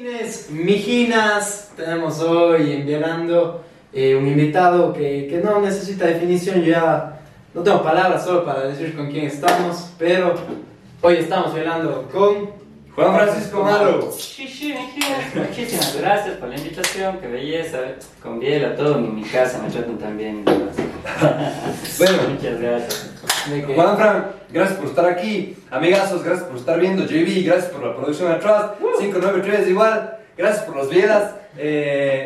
Mijines, mijinas, tenemos hoy en Violando un invitado que no necesita definición. Yo ya no tengo palabras solo para decir con quién estamos, pero hoy estamos violando con Juan Francisco Malo. Sí, muchísimas gracias por la invitación, qué belleza. Conviela todo en mi casa, me tratan tan bien. Bueno, muchas gracias. Juan Fran, gracias por estar aquí. Amigazos, gracias por estar viendo. JB, gracias por la producción atrás. 593 igual, gracias por las bielas.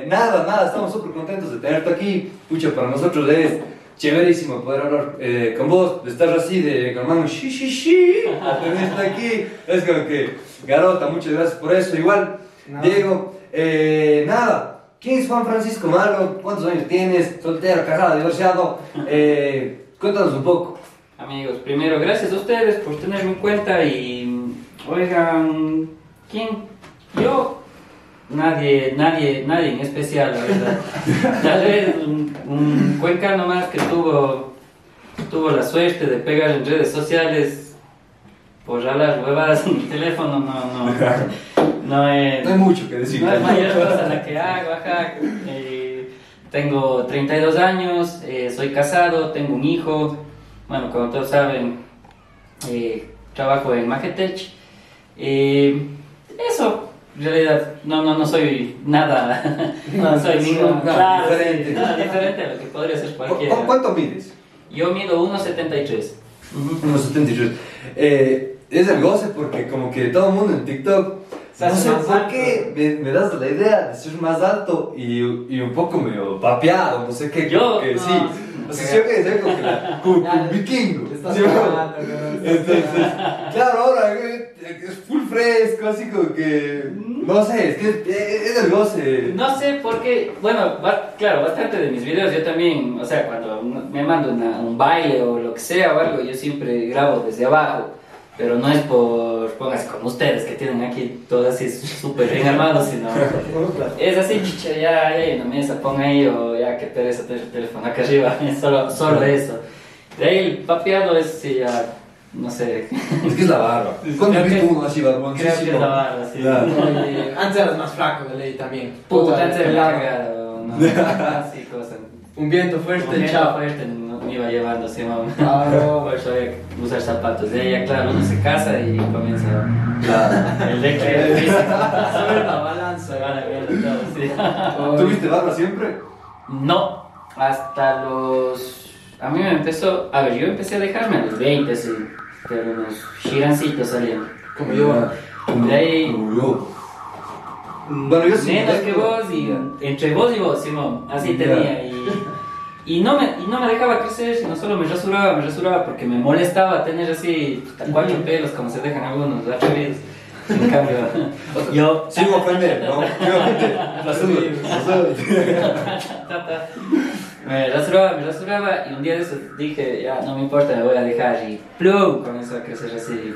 Nada, estamos súper contentos de tenerte aquí. Pucha, para nosotros es chéverísimo poder hablar con vos, de estar así, de con mano, a tenerte aquí. Es como que, garota, muchas gracias por eso. Igual, no. Diego, ¿quién es Juan Francisco Malo? ¿Cuántos años tienes? ¿Soltero, casado, divorciado? Cuéntanos un poco. Amigos, primero, gracias a ustedes por tenerme en cuenta y, oigan, ¿quién? Yo, nadie en especial, la verdad. Tal vez un cuencano más que tuvo la suerte de pegar en redes sociales por las huevadas en mi teléfono, no hay mucho que decir. No es mayor cosa la que hago, ajá. Tengo 32 años, soy casado, tengo un hijo. Bueno, como todos saben, trabajo en Magetech. Eso, en realidad, no soy nada, no soy ningún claro, diferente a lo que podría ser cualquiera. ¿Cuánto mides? Yo mido 1.73. 1.73. Es el goce porque como que todo el mundo en TikTok, no sé por qué me das la idea de ser más alto y un poco medio papeado, no sé qué. Yo, que no. Sí. O sea, si yo que decía como que un vikingo. Estás mal, entonces, claro, ahora es full fresco, así como que, no sé, es el goce. No sé por qué, bueno, claro, bastante de mis videos, yo también, o sea, cuando me mando un baile o lo que sea o algo, yo siempre grabo desde abajo. Pero no es por, pónganse como ustedes que tienen aquí todo así súper bien armado, sino es así, chicha, ya, no me desapon ahí o ya que pereza tener el teléfono acá arriba, solo eso. De ahí el papeado es, sí, ya, no sé. Es que es la barba. ¿Cuánto viste uno así barbón? Creo que es la barba, sí. Claro. Antes eras más flaco de ley también. Puta, antes era larga, no, así, cosas. Un viento fuerte, fuerte, no me iba llevando así, mamá. Claro. Por eso había que usar zapatos. De ella, claro, uno se casa y comienza. Claro. El de que físico. Sobre la balanza, van a ver todo, sí. ¿Tuviste barba siempre? No. Hasta los. A mí me empezó. A ver, yo empecé a dejarme a los 20, sí. Pero unos girancitos salían. Como yo. Como yo. Bueno, yo sí. Menos que vos y. Entre vos y vos, Simón. Así tenía. Y no me dejaba crecer, sino solo me rasuraba porque me molestaba tener así 4 pelos como se dejan algunos atrevidos. En cambio, yo sigo ofender, ¿no? Me rasuraba y un día de eso dije, ya no me importa, me voy a dejar y plum, comenzó a crecer así.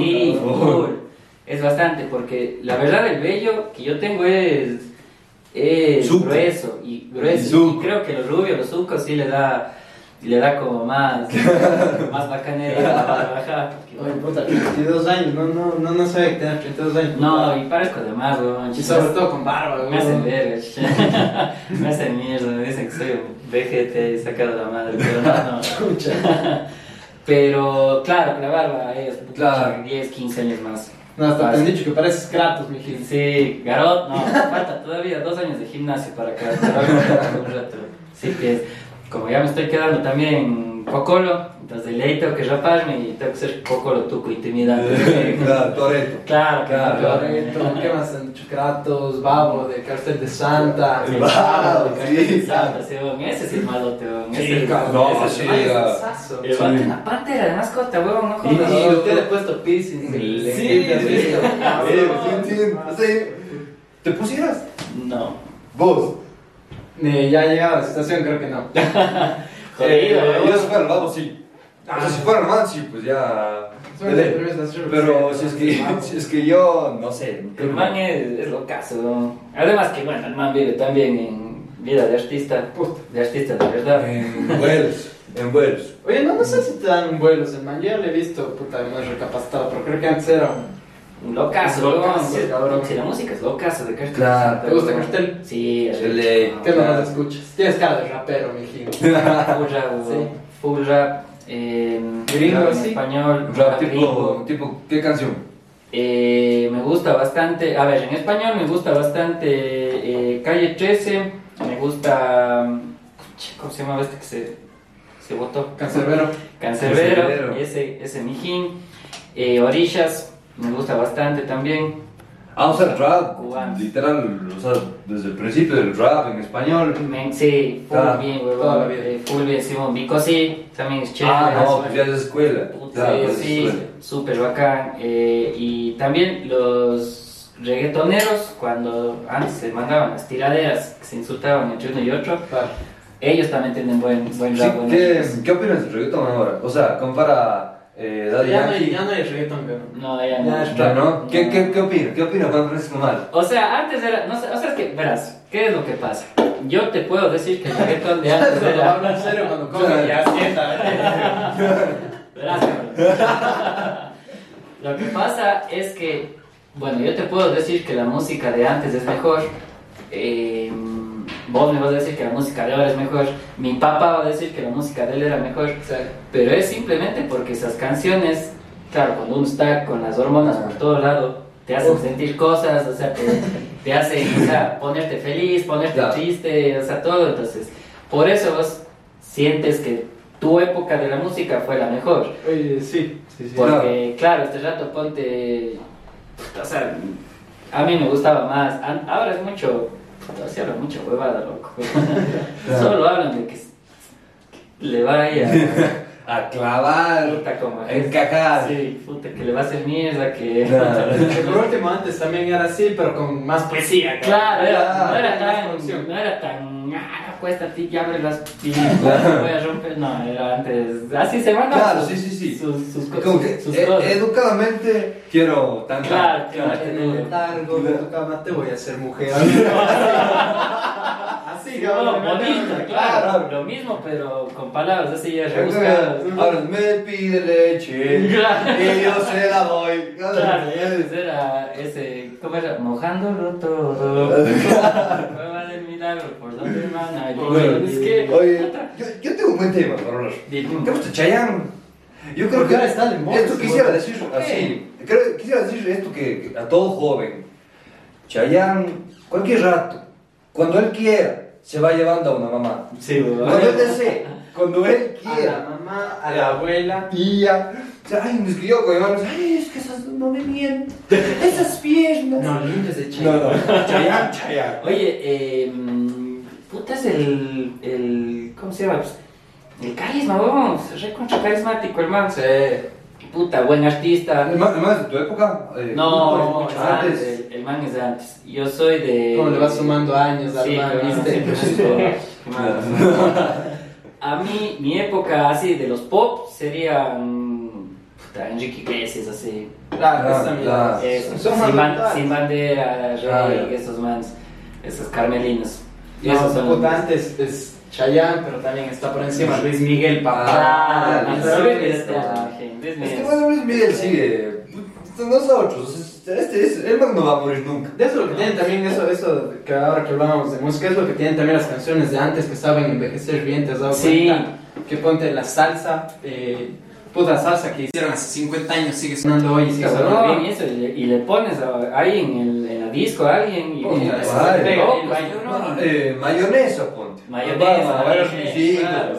Sí, es bastante porque la verdad el vello que yo tengo es grueso y creo que los rubios, los sucos sí le da como más bacanera la barba. Oye, puta, 32 años, no sabe que tengas 32 años. No, y parezco de más, weón. Y sobre todo con barba, weón. Me hacen verga, me hacen mierda, me dicen que soy un vejete y sacado de la madre, pero no. Pero claro, la barba es claro. 10, 15 años más. No, hasta te han dicho que pareces Kratos, mi gente. Sí, garot, no, falta todavía 2 años de gimnasio para acá. Un rato. Sí, que es, como ya me estoy quedando también cocolo, entonces ley tengo que raparme y tengo que ser cocolo tuco, intimidante. Claro, Toretto. Claro. Toretto, ¿qué más han dicho? Kratos, babo, de Cartel de Santa. El babo, de Cartel de Santa, sí, weón, ese sí es malote, weón. Aparte era de mascota, weón, no jodas. Y usted le ha puesto piercing. Sí. ¿Te pusieras? No. ¿Vos? Ya llegaba a la situación, creo que no. Yo si fuera el babo, sí. O sea, si fuera el man, sí, pues ya. Pero si es que yo, no sé. El man es locazo, ¿no? Además que, bueno, el man vive también en vida de artista. Puta. De artista, de verdad. En vuelos. Oye, no sé si te dan vuelos el man. Yo ya lo he visto, puta, más recapacitado, pero creo que antes era Locas, cabrón. Si la música es locazo de Cartel. Claro. ¿Te gusta Cartel? Sí. ¿Qué no nos escuchas? Tienes cara de rapero, mijito. Full rap. Gringo, en español. Rap tipo, ¿qué canción? Me gusta bastante, a ver, en español me gusta bastante Calle 13, me gusta, ¿cómo se llama este que se votó? Canserbero. Ese Mijín, Orillas, me gusta bastante también. Ah, o sea, el rap, cubano. Literal, o sea, desde el principio del rap en español. Sí, full bien, huevón, full bien, Simón Vico, sí, también es chévere. Ah, no, pues ya es escuela. Sí, súper bacán. Y también los reggaetoneros, cuando antes se mandaban las tiraderas, que se insultaban entre uno y otro, ellos también tienen buen rap. Sí, ¿qué opinas del reggaeton ahora? O sea, compara... ya no hay reggaeton, pero... No. ¿Qué opina Juan Francisco Malo? O sea, antes era... No sé, o sea, es que, verás, ¿qué es lo que pasa? Yo te puedo decir que el reggaeton de antes era... Habla en serio cuando come y asienta. Verás, cabrón. Lo que pasa es que... Bueno, yo te puedo decir que la música de antes es mejor. Vos me vas a decir que la música de ahora es mejor, mi papá va a decir que la música de él era mejor, pero es simplemente porque esas canciones, claro, cuando uno está con las hormonas por todo lado, te hacen sentir cosas, o sea, te hacen, o sea, ponerte feliz, ponerte triste, o sea, todo, entonces, por eso vos sientes que tu época de la música fue la mejor. Sí. Porque, claro, este rato ponte, o sea, a mí me gustaba más, ahora es mucho... Se habla mucha huevada, loco. Solo hablan de que le vaya a clavar, a encajar. Sí, puta, que le va a hacer mierda. Que por último, antes también era así, pero con más poesía. Claro, no era tan. Acuéstate y abre las pilas. Voy a romper. No, era antes. Así se van a. Claro, sí. Sus cosas. Educadamente quiero tan. Claro. En el letargo de tu cama te voy a hacer mujer. Así, cabrón. Bonita, claro. Lo mismo, pero con palabras así ya rebuscadas. Ahora me pide leche. Y yo se la doy. Claro, era ese. ¿Cómo era? Mojándolo todo. Hueva del milagro, por dónde hermano. Bueno, es que, oye, yo tengo un buen tema para hablar. ¿Te gusta Chayanne? Yo creo que está de moda. Esto quisiera decir así. Quisiera decir esto que a todo joven. Chayanne, cualquier rato, cuando él quiera, se va llevando a una mamá. Sí, cuando él desee, cuando él quiera. A la mamá, a la abuela. Tía. Ay, me escribió con hermanos. Ay, es que esas no me mienten. Esas piernas. No, lindas de Chayanne. Chayanne. Oye, puta, es el ¿cómo se llama? El carisma, huevón, es recontra carismático, hermano. Sí. Puta, buen artista. ¿El man es de tu época? No, antes. El man es de antes. Yo soy de... ¿Cómo le vas sumando años al man? A mí, mi época así de los pop serían... Puta, Enrique Iglesias, así. Claro. Sin bandera, Rey, esos mans, esos carmelinos. Y eso antes es Chayanne, pero también está por encima Luis Miguel, papá. Luis Miguel sigue. Nosotros, el man no va a morir nunca. De eso lo que tienen también, eso que ahora que hablábamos de música, es lo que tienen también las canciones de antes que saben envejecer bien, te has dado cuenta. Que ponte la salsa, puta salsa que hicieron hace 50 años, sigue sonando hoy y sigue sonando bien. Y le pones ahí en la disco a alguien y mayonesa, ponte. Mayonesa, para los hijos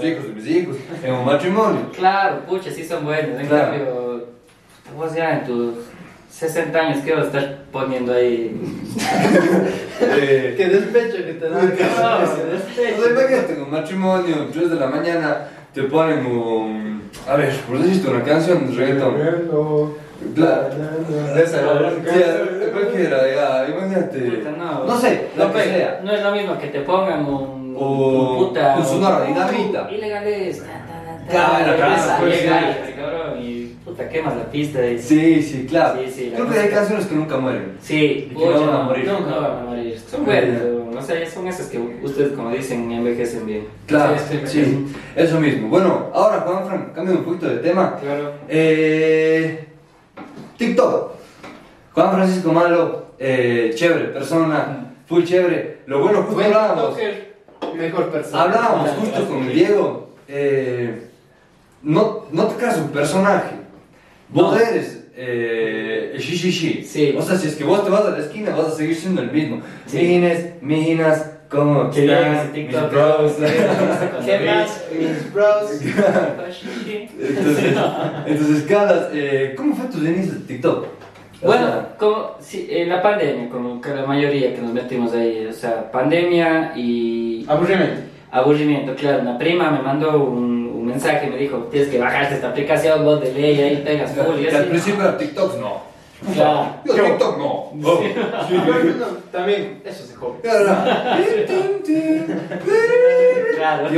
de mis hijos, en un matrimonio. Claro, pucha, sí son buenos. En cambio, vos ya en tus 60 años, ¿qué vas a estar poniendo ahí? Que despecho que te da. Imagínate, en un matrimonio, 3 de la mañana, te ponen un... A ver, por decirte una canción de reggaetón. Claro, cualquiera, ya, imagínate. Puta, no sé, lo que sea. No es lo mismo que te pongan un sonoro dinamita. Ilegales. Claro, y puta, quemas la pista. Sí, claro. Sí, creo que hay canciones que nunca mueren. Sí, que no van a morir. Son buenas, o sea, son esas que ustedes, como dicen, envejecen bien. Claro, sí, eso mismo. Bueno, ahora, Juanfran, cambiando un poquito de tema. Claro. TikTok. Juan Francisco Malo, chévere persona, full chévere. Lo bueno, justo hablábamos. Mejor persona. Hablábamos justo con Diego. No te creas un personaje. Vos eres sí. O sea, si es que vos te vas a la esquina, vas a seguir siendo el mismo. Sí. Minas, ¿cómo? ¿Qué más? TikTok bros. ¿Qué más? Mis bros. Entonces, Carlos, ¿cómo fue tus inicios de TikTok? Bueno, como, sí, la pandemia, como que la mayoría que nos metimos ahí, o sea, pandemia y... Aburrimiento. Aburrimiento, claro. Una prima me mandó un mensaje, me dijo, tienes que bajarte esta aplicación, vos de ley, ahí pegas full. Y al principio era TikTok, no. Claro. Yo TikTok no. Sí. Sí. También, eso se jode. Claro.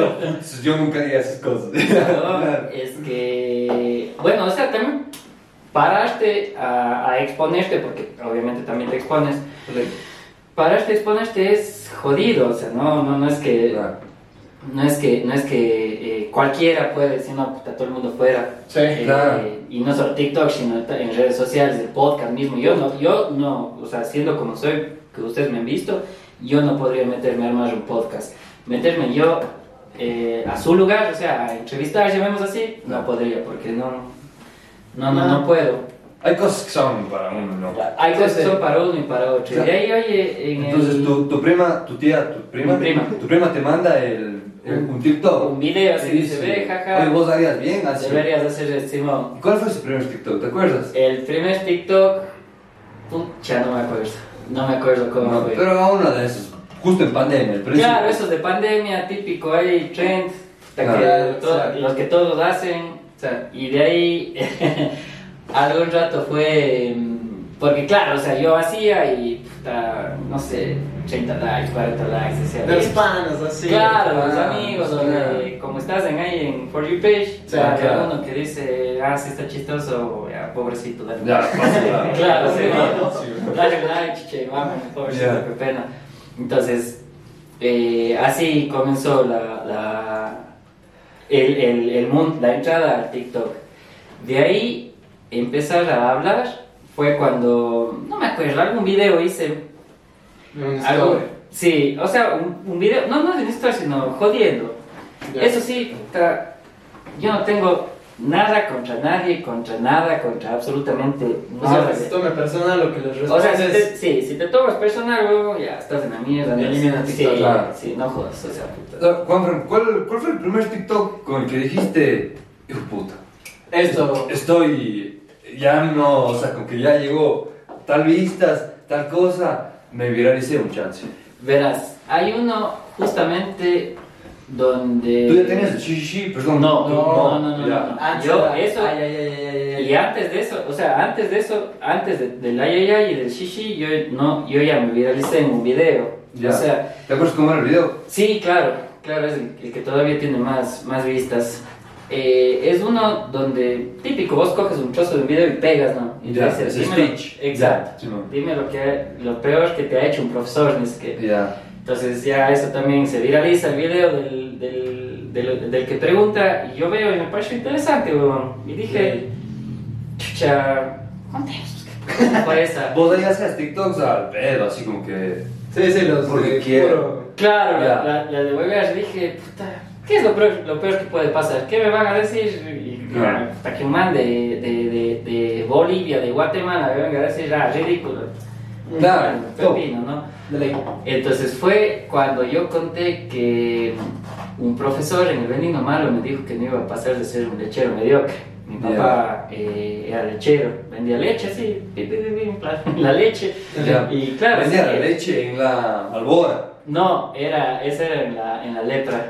Yo nunca haría esas cosas. Claro, es que... Bueno, o sea, también pararte a exponerte, porque obviamente también te expones. Pararte a exponerte es jodido, o sea, no es que... Claro. No es que cualquiera puede decir, no, puta, todo el mundo fuera. Sí, claro. Y no solo TikTok, sino en redes sociales, el podcast mismo. Yo no, o sea, siendo como soy, que ustedes me han visto, yo no podría meterme a armar un podcast. Meterme yo a su lugar, o sea, a entrevistar, llamemos así, no podría, porque no puedo. Hay cosas que son para uno, ¿no? Hay cosas que son para uno y para otro. Claro. Y ahí, oye, en entonces, el... tu prima te manda un TikTok. Un video, así dice, ve, jaja. Oye, vos harías bien así. Deberías hacer, Simón. ¿Cuál fue su primer TikTok? ¿Te acuerdas? El primer TikTok... Pucha, no me acuerdo. No me acuerdo cómo fue. Pero a uno de esos, justo en pandemia, el principio. Claro, esos de pandemia, típico, hay trends, los que todos hacen. O sea, y de ahí... Algún rato fue, porque claro, o sea, yo hacía y, no sé, 30 likes, 40 likes, etc. Los panos, así. Claro, los amigos, donde, como estás ahí en For You Page, o sea, hay uno que dice, sí está chistoso, ya, pobrecito, dale. Ya, claro, sí, dale un like, chiche, vamos, pobrecito, qué pena. Entonces, así comenzó el mundo, la entrada al TikTok. De ahí... Empezar a hablar fue cuando, no me acuerdo, algún video hice. Algo, sí, o sea, un video, no de una historia, sino jodiendo. Yeah. Eso sí, yo no tengo nada contra nadie, contra nada, contra absolutamente nada. O sea, si tomas personal lo que les respondes. O sea, si te tomas personal, luego ya estás en la mierda. Sí, no jodas, o sea, puta. Juan, ¿cuál fue el primer TikTok con el que dijiste, hijo puta? Esto estoy ya no, o sea, con que ya llegó tal vistas, tal cosa, me viralicé un chance. Verás, hay uno justamente donde... ¿Tú ya tenías el chichichi? Perdón. No. Antes del ayayay y del chichichi, yo ya me viralicé en un video. Ya. O sea, ¿te acuerdas cómo era el video? Sí, claro, es el que todavía tiene más vistas. Es uno donde, típico, vos coges un trozo de un video y pegas, ¿no? Y te dices, dime lo peor que te ha hecho un profesor, ¿no? Es que, entonces ya eso también se viraliza el video del que pregunta, y yo veo y me pareció interesante, weón, y dije, chucha, ¿cuántos? ¿Qué esa? Vos ahí haces TikToks al pedo, así como que... Sí, los porque quiero. Claro, la de hueveas, dije, puta... ¿Qué es lo peor que puede pasar? ¿Qué me van a decir? Hasta que un man de Bolivia, de Guatemala, me van a decir, ridículo. Claro, pepino, ¿no? Entonces fue cuando yo conté que un profesor en el Benigno Malo me dijo que no iba a pasar de ser un lechero mediocre. Mi papá era lechero, vendía leche, sí, la leche. Y claro, vendía la leche en la Albora. No, ese era en la lepra,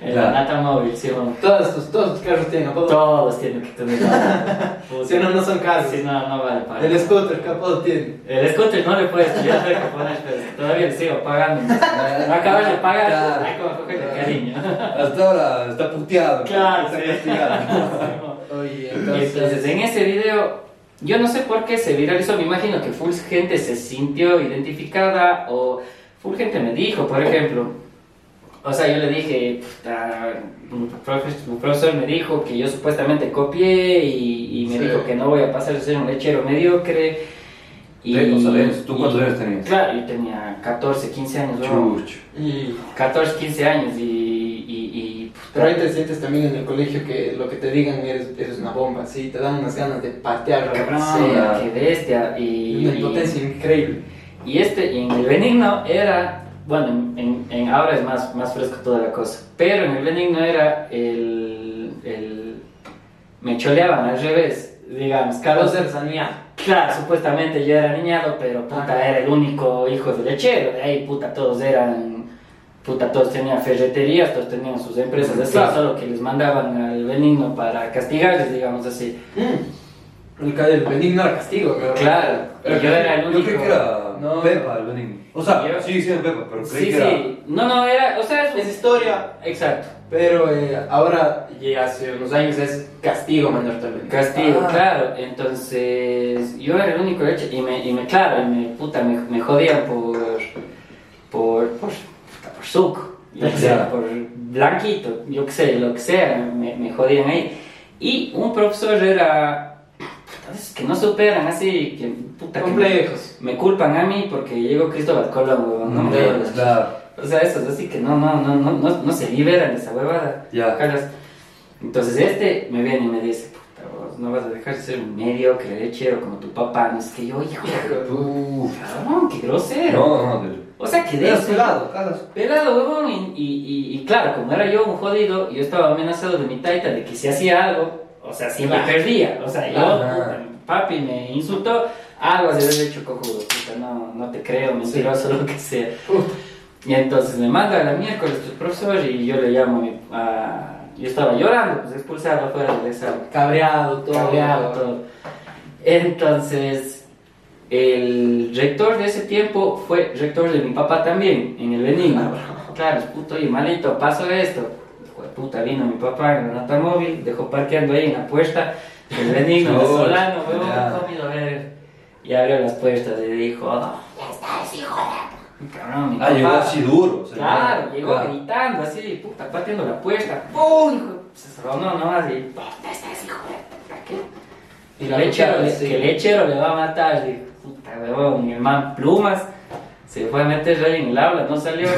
en la nata móvil, sí, bueno. Todos tus carros tienen capó. Todos tienen que tener capó. Si no son carros. Si no vale para. El scooter capó tiene. El scooter no le puedes tirar capó, todavía le sigo pagando. No acabas de pagar, hay como cogerle cariño. Hasta ahora está puteado. Claro, está castigado. Oye, entonces en ese video... Yo no sé por qué se viralizó, me imagino que full gente se sintió identificada o... Full gente me dijo, por ejemplo, o sea, yo le dije, un profesor me dijo que yo supuestamente copié y me dijo que no voy a pasar a ser un lechero mediocre O sea, ¿tú cuántos años tenías? Claro, yo tenía 14, 15 años. Chucho. Y 14, 15 años y... Pero ahí te sientes también en el colegio que lo que te digan eres una bomba, sí, te dan unas ganas de patear. Cabrón, qué bestia. Y una potencia increíble. Y en el Benigno era... Bueno, en ahora es más fresco toda la cosa. Pero en el Benigno era me choleaban al revés, digamos. Carlos Erzanía. Claro, supuestamente yo era niñado, pero puta, era el único hijo de lechero. De ahí, puta, todos eran... Puta, todos tenían ferreterías, todos tenían sus empresas así. Claro. Solo que les mandaban al Benigno para castigarles, digamos así. El Benigno era castigo, pero... Claro, pero yo era el único... Yo creo que era Pepa, el Benigno. O sea, yo, sí, era Pepa, pero creí que era... Sí, no, era... O sea, es historia. Exacto. Pero ahora, y hace unos años, es castigo menor también. Castigo, claro. Entonces, yo era el único hecho y me jodían por suco, por blanquito, yo qué sé, lo que sea, me jodían ahí. Y un profesor era... que no superan así, que puta complejos. Me culpan a mí porque llegó Cristóbal Colón, no me veo. Claro. O sea, eso es así que no se liberan de esa huevada. Ya. Yeah. Entonces me viene y me dice, puta, vos no vas a dejar de ser un mediocre lechero como tu papá. No, es que yo, hijo de... Cabrón, qué grosero. No. O sea, que de eso. Pelado, caras. Pelado, huevón. Y claro, como era yo un jodido, yo estaba amenazado de mi taita de que si hacía algo... O sea, sí me perdía, o sea, yo, papi me insultó, algo de hecho cojudo, puta, no te creo, mentiroso, lo que sea. Y entonces me manda la miércoles tu profesor y yo le llamo a... Yo estaba llorando, pues expulsado fuera del examen. Cabreado, todo. Entonces, el rector de ese tiempo fue rector de mi papá también, en el Benigno. Claro, puto, y malito, pasó esto. Puta, vino mi papá en la nata móvil, dejó parqueando ahí en la puerta, el Benigno de Solano, huevón, comido ver. Y abrió las puertas y dijo, ya estás, hijo de... Cabrón, llegó así duro. Claro, llegó gritando así, puta, pateando la puerta, ¡pum! Se cerró nomás y, ya estás, hijo de... Y el lechero le va a matar, y puta, huevón, mi hermano Plumas se fue a meter ahí en el aula, no salió.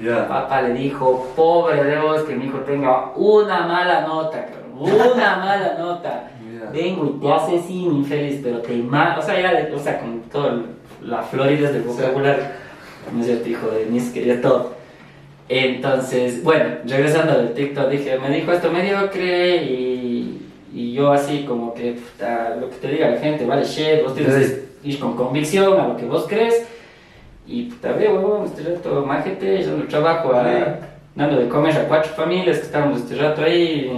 Yeah. Papá le dijo, pobre de vos, que mi hijo tenga una mala nota, una mala nota. Yeah. Vengo y te asesino, infeliz, pero te mato. O sea, con toda la florida del vocabular, no es cierto, hijo de mis querido todo. Entonces, bueno, regresando del TikTok, me dijo esto mediocre y yo así como que, puta, lo que te diga la gente, vale, shit, vos tienes que ir con convicción a lo que vos crees. Y puta, veo, huevón, este rato, majete, yo no trabajo dando de comer a cuatro familias que estábamos este rato ahí,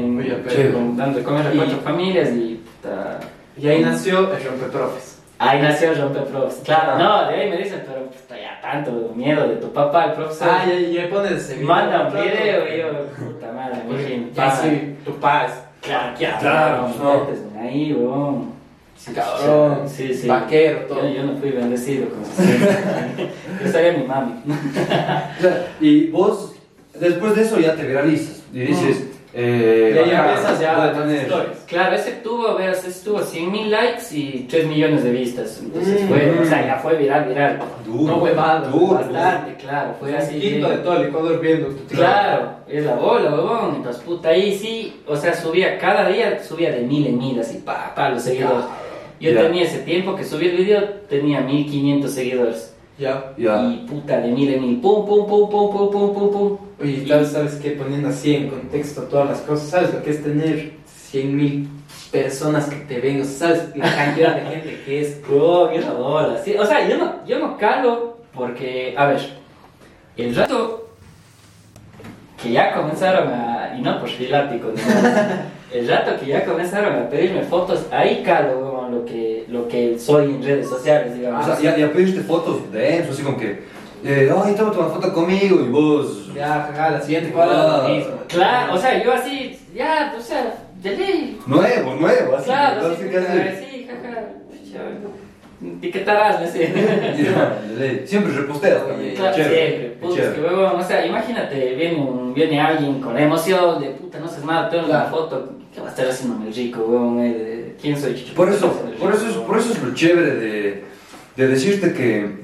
dando de comer a cuatro familias y puta. Y ahí nació el rompeprofes. Ahí nació el rompeprofes, claro. No, de ahí me dicen, pero puta, ya tanto miedo de tu papá, el profesor. Y ahí pones ese video. Manda un video y yo, puta madre, mi gente. Así, tu paz. Claro. No. Ahí, huevón. Cabrón, sí. Vaquero, todo. Yo no fui bendecido con eso. Yo sabía mi mami. Y vos, después de eso ya te viralizas y dices... ya empiezas ya tener stories. Claro, ese tuvo 100.000 likes y 3 millones de vistas. Entonces ya fue viral. Duro, no huevado, bastante, claro. Fue así. Un quinto de todo el Ecuador viendo. Claro, es la bola, huevón. Entonces, puta, ahí sí, o sea, cada día subía de 1.000 en 1.000, así, los seguidores. Yo tenía ese tiempo que subí el video, tenía 1.500 seguidores. Ya. Y puta, de 1.000 en 1.000, pum. Oye, ¿sabes qué? Poniendo así en contexto todas las cosas, ¿sabes lo que es tener 100.000 personas que te ven? O sea, ¿sabes la cantidad de gente que es? ¡Qué bola! Sí, o sea, yo no calo porque, a ver, el rato que ya comenzaron a... Y no por filático, ¿no? El rato que ya comenzaron a pedirme fotos, ahí calo, lo que soy en redes sociales, digamos. O sea, ya pediste fotos de eso, así como que, toma una foto conmigo y vos... Ya, jaja, la siguiente cuadra lo mismo. Claro, o sea, yo así, ya, o sea, ya leí. Nuevo, así. Claro, sí, jaja, etiquetarás, no sé. Siempre reposteas también. Claro, siempre, puta, que huevón, o sea, imagínate, viene alguien con la emoción de, puta, no sé nada, tengo una foto, ¿qué va a estar haciéndome el rico, huevón? ¿Quién soy? Por eso es lo chévere de decirte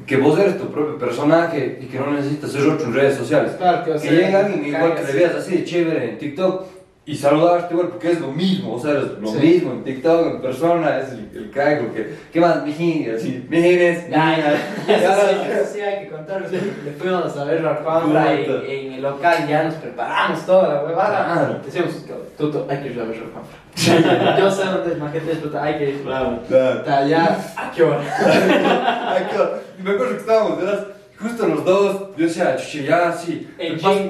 que vos eres tu propio personaje y que no necesitas ser otro en redes sociales. Claro, que llegue alguien igual que le veas así de chévere en TikTok y saludarte, bueno, porque es lo mismo, o sea, es lo mismo en TikTok, en persona, es el cago que... ¿Qué más, mijín? Así, mijines... Eso sí hay que contar, le fuimos a ver la alfombra y en el local ya nos preparamos toda la huevada. Decimos, Tuto, hay que ir a ver la alfombra. Yo sé dónde es Magetech, pero hay que ir. Claro, allá, ¿a qué hora? Me acuerdo que estábamos, ¿verdad? Justo los dos, yo decía, chuche, ya, sí,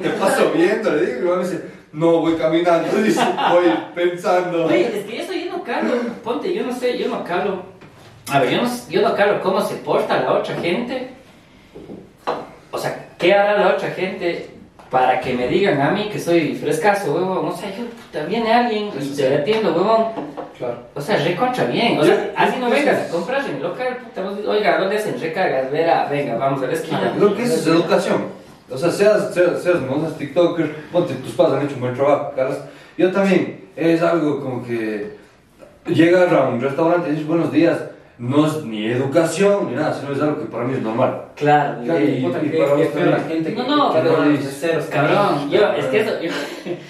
te paso viendo, le digo, y me dice... No, voy caminando, dice, voy pensando. Oye, es que eso yo no calo, ponte, yo no sé, yo no calo. A ver, yo no calo cómo se porta la otra gente. O sea, ¿qué hará la otra gente para que me digan a mí que soy frescazo, huevón? O sea, yo también alguien y te atiendo, huevón. Claro. O sea, recontra bien. O sea, así no vengas a comprar en el local, puta, oiga, ¿dónde hacen recargas? Venga, vamos a la esquina. Creo que eso es educación. O sea, seas monos tiktokers, ponte, tus padres han hecho un buen trabajo, caras. Yo también, es algo como que llegas a un restaurante y dices buenos días, no es ni educación ni nada, sino es algo que para mí es normal. Claro, cabrón, yo, es que eso,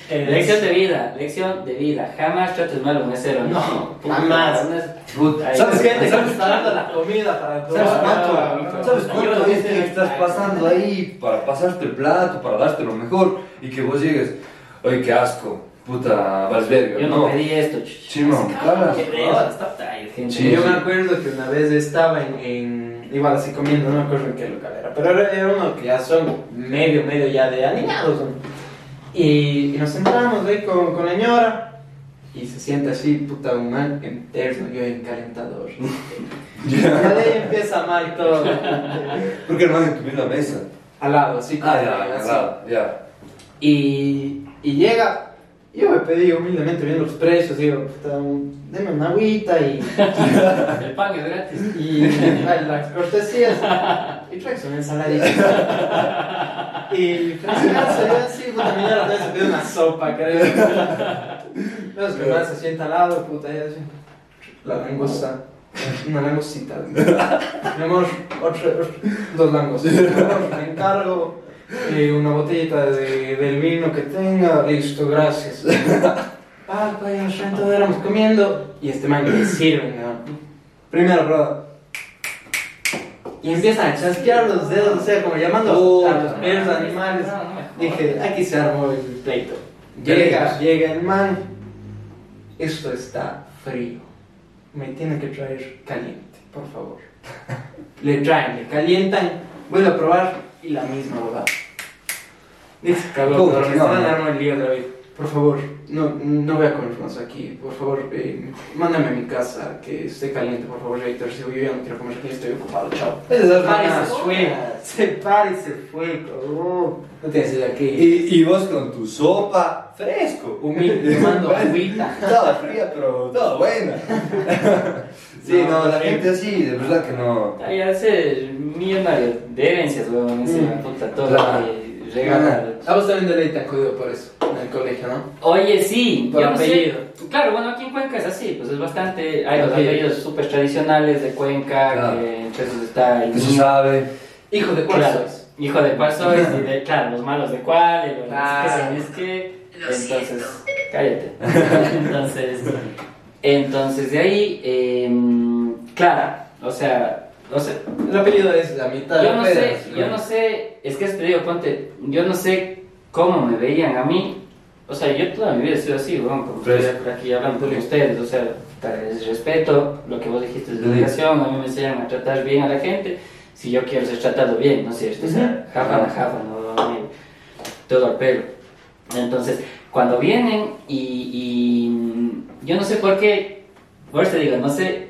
lección de vida, jamás trates mal a un mesero. No, jamás. ¿Sabes qué? Te estás dando la comida para todo. ¿Sabes cuánto que estás pasando ahí para pasarte el plato, para darte lo mejor y que vos llegues, oye, qué asco, puta, vas verga. Yo no pedí esto, chino, claro. Yo me acuerdo que una vez estaba igual así comiendo, no me acuerdo en qué local era, pero era uno que ya son medio ya de animados. Y nos sentamos ahí con la señora. Y se siente así, puta, un man en terno, yo en calentador. Yeah. Y ahí empieza mal y todo. ¿Por qué no vas a subir la mesa? Al lado, así. Y llega... Yo me pedí humildemente viendo los precios, digo, puta, deme una agüita y... El pan es gratis. Y las cortesías. Y traes una ensaladita. Y Francisco se ve así, puta, mira, la se pide una sopa, creo. Los que más se sienta al lado, puta, ya así. La langosta. Una langostita. Tenemos dos langostas. Me encargo... una botellita del vino que tenga, listo, gracias. Pues nosotros éramos comiendo y este man le sirve, ¿no? Primera prueba. Y empiezan a chasquear los dedos, o sea, como llamando a los perros, animales. Dije, aquí se armó el pleito. Llega el man. Esto está frío. Me tiene que traer caliente, por favor. Le traen, le calientan, vuelvo a probar. Y la misma boda. Dice, cabrón, me están dando el lío otra vez. Por favor, no voy a comer más aquí. Por favor, mándame a mi casa, que esté caliente, por favor, editor. Si yo ya no quiero comer aquí, estoy ocupado, chao. Se fue, cabrón. No tienes idea qué. Y vos con tu sopa, fresco, humilde, tomando agüita. Toda fría, pero toda buena. Sí, no, la gente así, de verdad que no. Ahí hace mierda de herencias, weón, encima, puta, toda regalan. A vos también de ley te han jodido por eso, en el colegio, ¿no? Oye, sí, por apellido. Claro, bueno, aquí en Cuenca es así, pues es bastante. Hay los apellidos súper tradicionales de Cuenca, que entonces está el. Se sabe. Hijo de cuál sois. Hijo de cuál sois, claro, los malos de cuál, los que. Entonces, cállate. Entonces de ahí, Clara, o sea, no sé. El apellido es la mitad. Yo no sé, es que es periodo, ponte, yo no sé cómo me veían a mí. O sea, yo toda mi vida he sido así, bueno, como ustedes por aquí hablando con ustedes, o sea, les respeto, lo que vos dijiste es educación, a mí me enseñan a tratar bien a la gente, si yo quiero ser tratado bien, ¿no es cierto? O sea, jafa, no, todo al pelo. Entonces, cuando vienen y yo no sé por qué, por eso te digo, no sé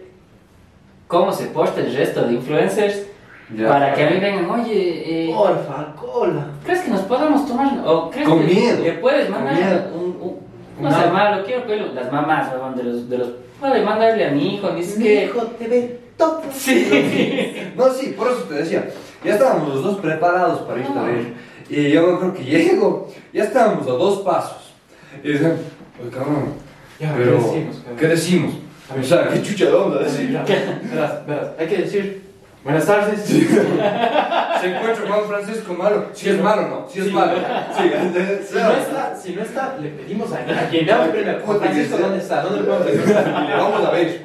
cómo se porta el resto de influencers para que a mí vengan, oye, porfa, cola. ¿Crees que nos podamos tomar? ¿O crees con que miedo, le puedes mandar un no sé, malo, quiero que las mamás de los puede mandarle a mi hijo, dices que hijo te ve top. Sí. No, sí, por eso te decía, ya estábamos los dos preparados para irte a ver. Y yo creo que llego, ya estábamos a dos pasos. Y dicen, oye, cabrón, ya, pero ¿qué decimos? O sea, qué chucha de onda decir. Verás, hay que decir, Buenas tardes. Sí. Se encuentra Juan Francisco Malo. Si sí, es malo, ¿no? Si sí es malo. Sí. Si no está, le pedimos a quien abre la puerta. Francisco, ¿dónde está? ¿Dónde lo vamos a ver? Le vamos a ver.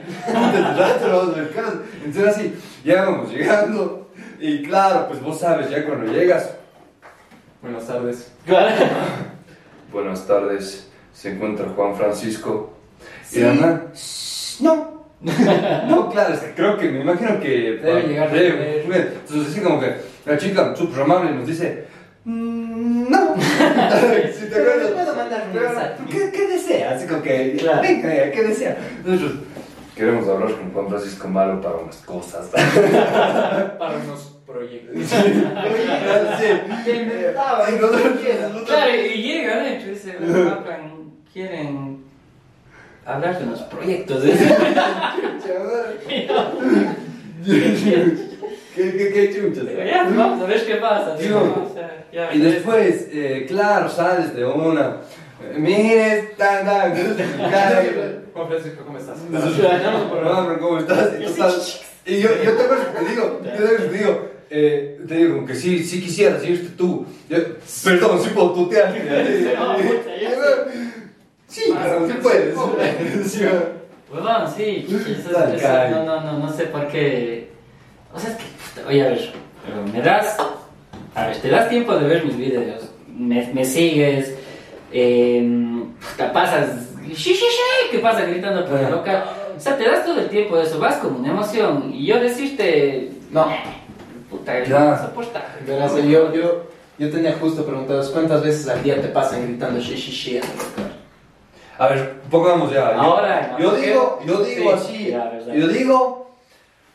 Entonces así, ya vamos llegando. Y claro, pues vos sabes, ya cuando llegas. Buenas tardes. Buenas tardes. Se encuentra Juan Francisco. Sí. ¿Y Ana? No. No, claro, es que creo que me imagino que debe llegar. Entonces, así como que la chica, súper amable, nos dice: no, si te acuerdas, puedo mandar un mensaje. ¿Qué desea? Así como que, claro. Venga, ¿qué desea? Nosotros queremos hablar con Juan Francisco Malo para unas cosas, para unos proyectos. Sí, que inventaba. Sí, claro, y llegan, de hecho, y se matan, quieren. Hablar de los proyectos. Qué chuchas. Ya, vamos a ver qué pasa. Tío. O sea, ya, y después, claro, sales de una. Mires, tan. Juan Francisco, ¿cómo estás? No, ¿cómo estás? Y yo te acuerdo que te digo, te digo que sí quisieras irte tú. Perdón, sí puedo tutear. Sí, claro, sí puedes. Perdón, sí. No sé por qué. O sea, es que. Oye, a ver. Me das. A ver, te das tiempo de ver mis videos. Me sigues. Te pasas. ¿Qué pasa gritando por la loca? O sea, te das todo el tiempo de eso. Vas con una emoción. Y yo decirte. No. Puta, no soporta. Gracias, yo tenía justo preguntados cuántas veces al día te pasan gritando shishishi a la loca. A ver, pongamos ya. Ahora, yo digo sí, así. Ya. Yo digo,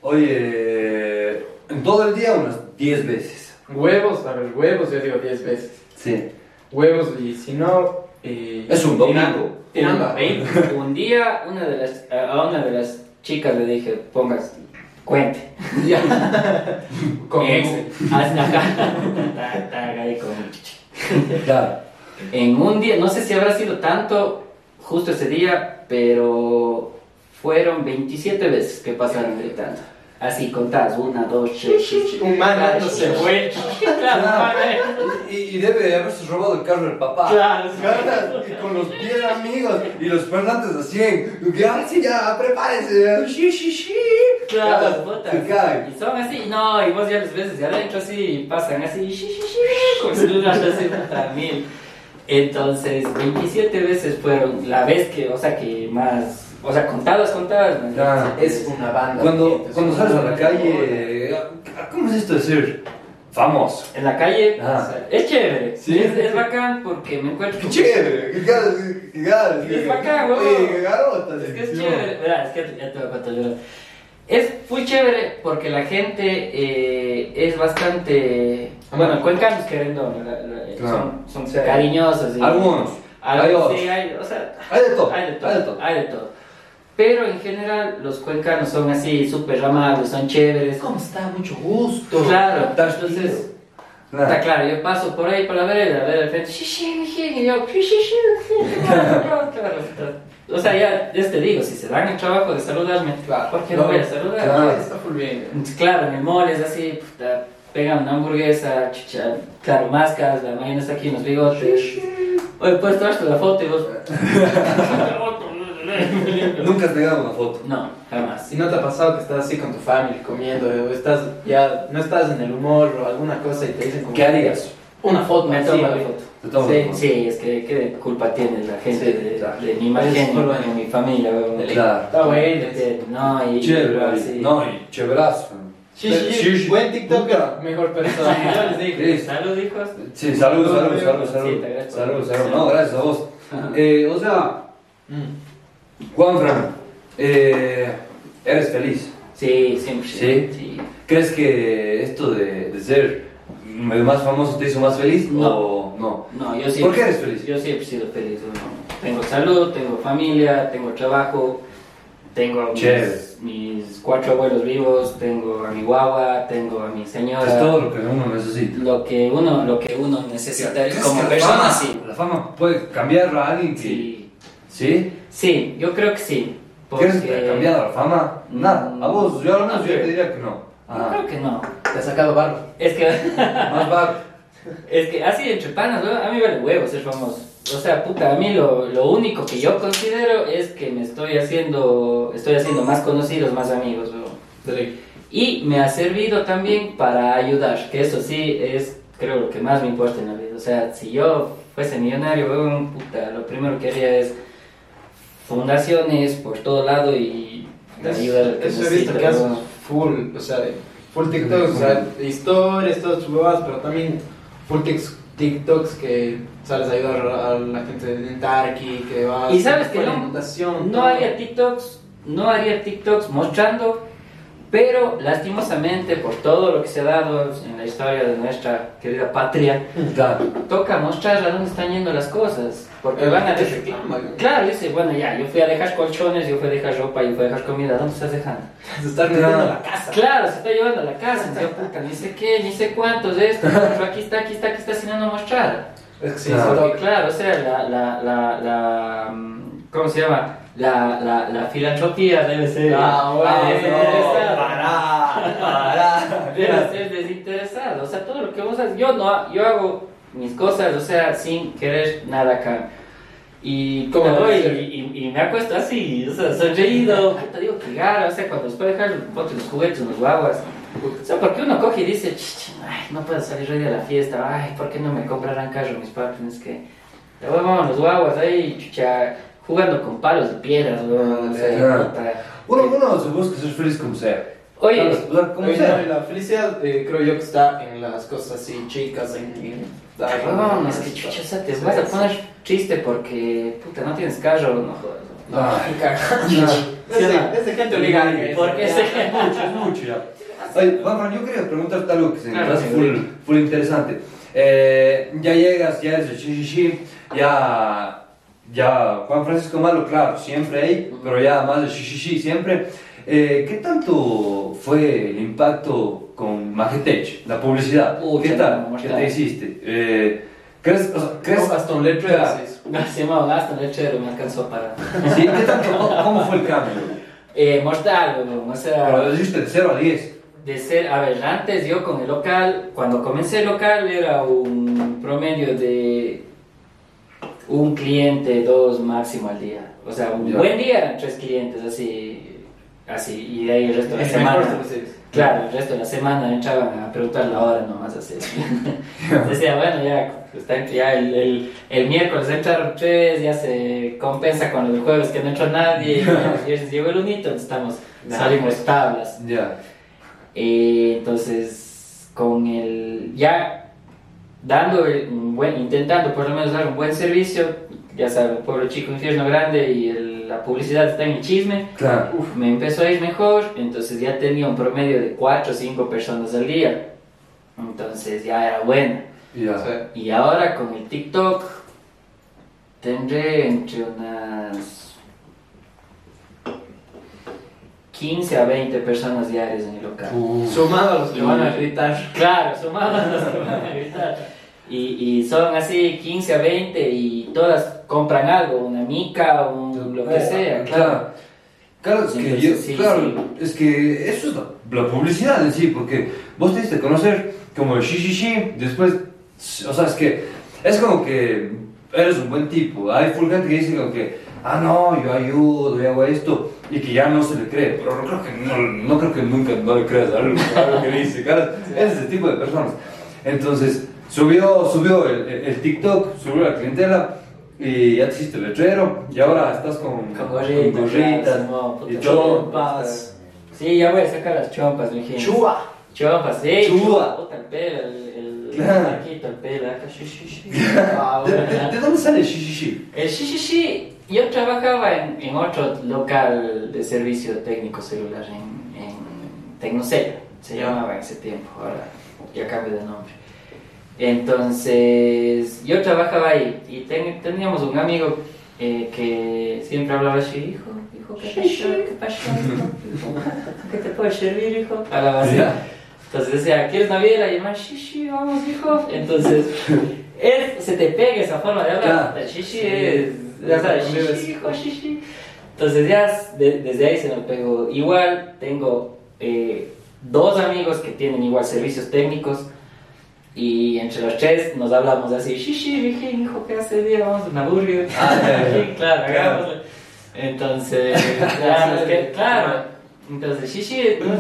oye, en todo el día unas 10 veces. Huevos, a ver, huevos, yo digo 10 veces. Sí. Huevos, y si no. Es un domingo. Tirando 20. Un día, a una de las chicas le dije, pongas, cuente. Ya. Con hasta acá. Ahí con. Claro. En un día, no sé si habrá sido tanto. Justo ese día, pero fueron 27 veces que pasaron gritando. Así contadas, una, dos, tres. Humana no se fue. Y debe haberse robado el carro del papá. Claro, con los 10 amigos y los parlantes a 100. Ya, prepárese. Claro, las botas. Y son así, no, y vos ya las veces ya adentro así y pasan así. Con celular de 70,000. Entonces, 27 veces fueron la vez que, o sea, que más, o sea, contadas. Nah, es una banda. Cuando sales a la calle, ¿cómo es esto de ser famoso? En la calle, nah. O sea, es chévere, ¿sí? es bacán porque me encuentro... ¡Qué chévere! ¡Qué bacán, huevón! Es que es chévere, verá, es que ya te voy a contar. Es muy chévere porque la gente es bastante... Bueno, cuencanos queriendo, claro. son cariñosos. Y, algunos. Hay de todo. Pero en general los cuencanos son así, súper amables, son chéveres. ¿Cómo está? Mucho gusto. Claro, entonces... Está claro, yo paso por ahí, por la vereda, a ver al frente. Y yo... O sea, ya te digo, si se dan el trabajo de saludarme, ¿por qué no voy a saludar? Claro, está full bien. Claro, mi mole es así... Pegan una hamburguesa, chicha, claro, máscaras, la mañana está aquí en los bigotes. Oye, ¿puedes tomarte la foto? Y vos... ¿Nunca has pegado una foto? No, jamás. ¿Y no te ha pasado que estás así con tu familia comiendo, o estás ya, no estás en el humor o alguna cosa y te dicen como... ¿Qué harías? Una foto, me tomo la foto. ¿Te tomo la foto? Sí, es que qué culpa tiene la gente de mi imagen, de mi familia. Claro. Está bueno. No, y... Chévere, no, y chéverazo. Sí, buen TikToker, mejor persona. Yo les dije, salud, hijos. Sí, salud. No, gracias a vos. O sea, Juanfran, ¿eres feliz? Sí, siempre. ¿Sí? ¿Crees que esto de ser el más famoso te hizo más feliz? No, yo siempre. ¿Por qué eres feliz? Yo siempre he sido feliz. Tengo salud, tengo familia, tengo trabajo. Tengo mis 4 abuelos vivos, tengo a mi guagua, tengo a mi señora. Es todo lo que uno necesita. Lo que uno necesita es como persona, sí. La fama puede cambiar a alguien que... Sí. ¿Sí? Sí, yo creo que sí. Porque... ¿Crees que ha cambiado la fama? Nada. A vos, yo al menos yo te diría que no. Ah. Creo que no. Te ha sacado barro. Es que... más barro. Es que así entre panas, ¿no? A mí vale huevo ser famoso. O sea, puta, a mí lo único que yo considero es que me estoy haciendo más conocidos, más amigos, ¿no? Sí. Y me ha servido también para ayudar, que eso sí es, creo, lo que más me importa en la vida. O sea, si yo fuese millonario, weón, puta, lo primero que haría es fundaciones por todo lado y ayudar al que necesita. Eso he visto que haces full, o sea, full TikToks, o sea, historias, todas chubadas, pero también full TikToks que sabes ayudar a la gente de Tarki, que va... Y sabes que no haría TikToks mostrando, pero lastimosamente por todo lo que se ha dado en la historia de nuestra querida patria, toca mostrar a dónde están yendo las cosas, porque van a decir... Claro, yo sé, bueno ya, yo fui a dejar colchones, yo fui a dejar ropa, yo fui a dejar comida, ¿dónde estás dejando? Se está llevando a la casa. Claro, se está llevando a la casa, puta, ni sé qué, ni sé cuántos de esto, pero aquí está, siendo mostrada. Es que sí, claro. Porque, claro, o sea, la ¿cómo se llama? La filantropía debe ser... Ah, bueno, pará. Debe ser desinteresado, o sea, todo lo que vos haces... Yo hago mis cosas, o sea, sin querer nada acá. Y como y me acuesto así, o sea, sonreído, te digo que gara, o sea, cuando los puedo dejar, ponte los juguetes, los guaguas. O sea, porque uno coge y dice, ay, no puedo salir hoy de la fiesta, ay, ¿por qué no me comprarán carro mis papás? Es que, ya vamos, los guaguas ahí, chucha, jugando con palos de piedras, o sea, no. Uno se busca ser feliz como sea. Oye, como sea. La felicidad creo yo que está en las cosas así chicas, no, es que chucha, o sea, te vas a poner triste porque, puta, no tienes carro, no jodas. Ay, carajo. Es de gente obligada. Porque es mucho ya. Oye, Juan, yo quería preguntarte algo que se me hace full interesante. Ya llegas, ya eres de Shishi, ya Juan Francisco Malo, claro, siempre ahí, pero ya más de Shishi siempre. ¿Qué tanto fue el impacto con Magetech, la publicidad? ¿Qué tal? ¿Qué te hiciste? ¿Crees? Gastón Lechero. Se llamaba Gastón Lechero, me alcanzó para... ¿Sí? ¿Qué tanto? ¿Cómo fue el cambio? Mortal, o sea... Pero lo hiciste de 0 a 10. A ver, antes yo con el local, cuando comencé el local era un promedio de un cliente, dos máximo al día. O sea, un buen día eran 3 clientes, así, y de ahí el resto de la semana. Claro, el resto de la semana entraban a preguntar la hora nomás así. Decía, bueno, ya el miércoles entraron 3, ya se compensa con el jueves que no entró nadie, y el llegó el unito, salimos tablas. Yeah. Entonces, intentando por lo menos dar un buen servicio, ya sabes, pueblo chico, infierno grande, y la publicidad está en el chisme. Claro. Me empezó a ir mejor, entonces ya tenía un promedio de 4 o 5 personas al día, entonces ya era buena. Yeah. Y ahora con el TikTok tendré entre unas 15 a 20 personas diarias en el local. Sumado a los que van a gritar. Claro, sumado a los que van a gritar. Y son así 15 a 20 y todas compran algo, una mica, lo que sea. Claro, claro, es que, entonces, es que eso es la publicidad en sí, porque vos te diste conocer como el shishi, después, o sea, es que es como que eres un buen tipo. Hay full gente que dice como que, ah no, yo ayudo, yo hago esto, y que ya no se le cree, pero no creo que nunca no le creas algo que dice, claro, es ese tipo de personas. Entonces, Subió el TikTok, subió la clientela y ya te hiciste el letrero y ahora estás con gorritas y chompas. Sí, ya voy a sacar las chompas, mi gente. Chua. Chompas, sí. Chua. Puta, el pelo, el pelo, acá, shishi. ¿De dónde sale el shishi? El shishi, yo trabajaba en otro local de servicio técnico celular en Tecnocel, se llamaba en ese tiempo, ahora ya cambio de nombre. Entonces, yo trabajaba ahí y teníamos un amigo que siempre hablaba así, hijo, ¿qué pasó? ¿Qué te puede servir, hijo? Hablaba así. Entonces decía, ¿quieres una biela? Y el man, sí, vamos, hijo. Entonces, él se te pega esa forma de hablar. Sí, es, ya sabes, hijo, sí. Entonces ya desde ahí se me pegó. Igual tengo dos amigos que tienen igual servicios técnicos, y entre los tres nos hablamos así, dije, hijo, ¿qué hace día? Vamos a una burger. Claro. Entonces, entonces,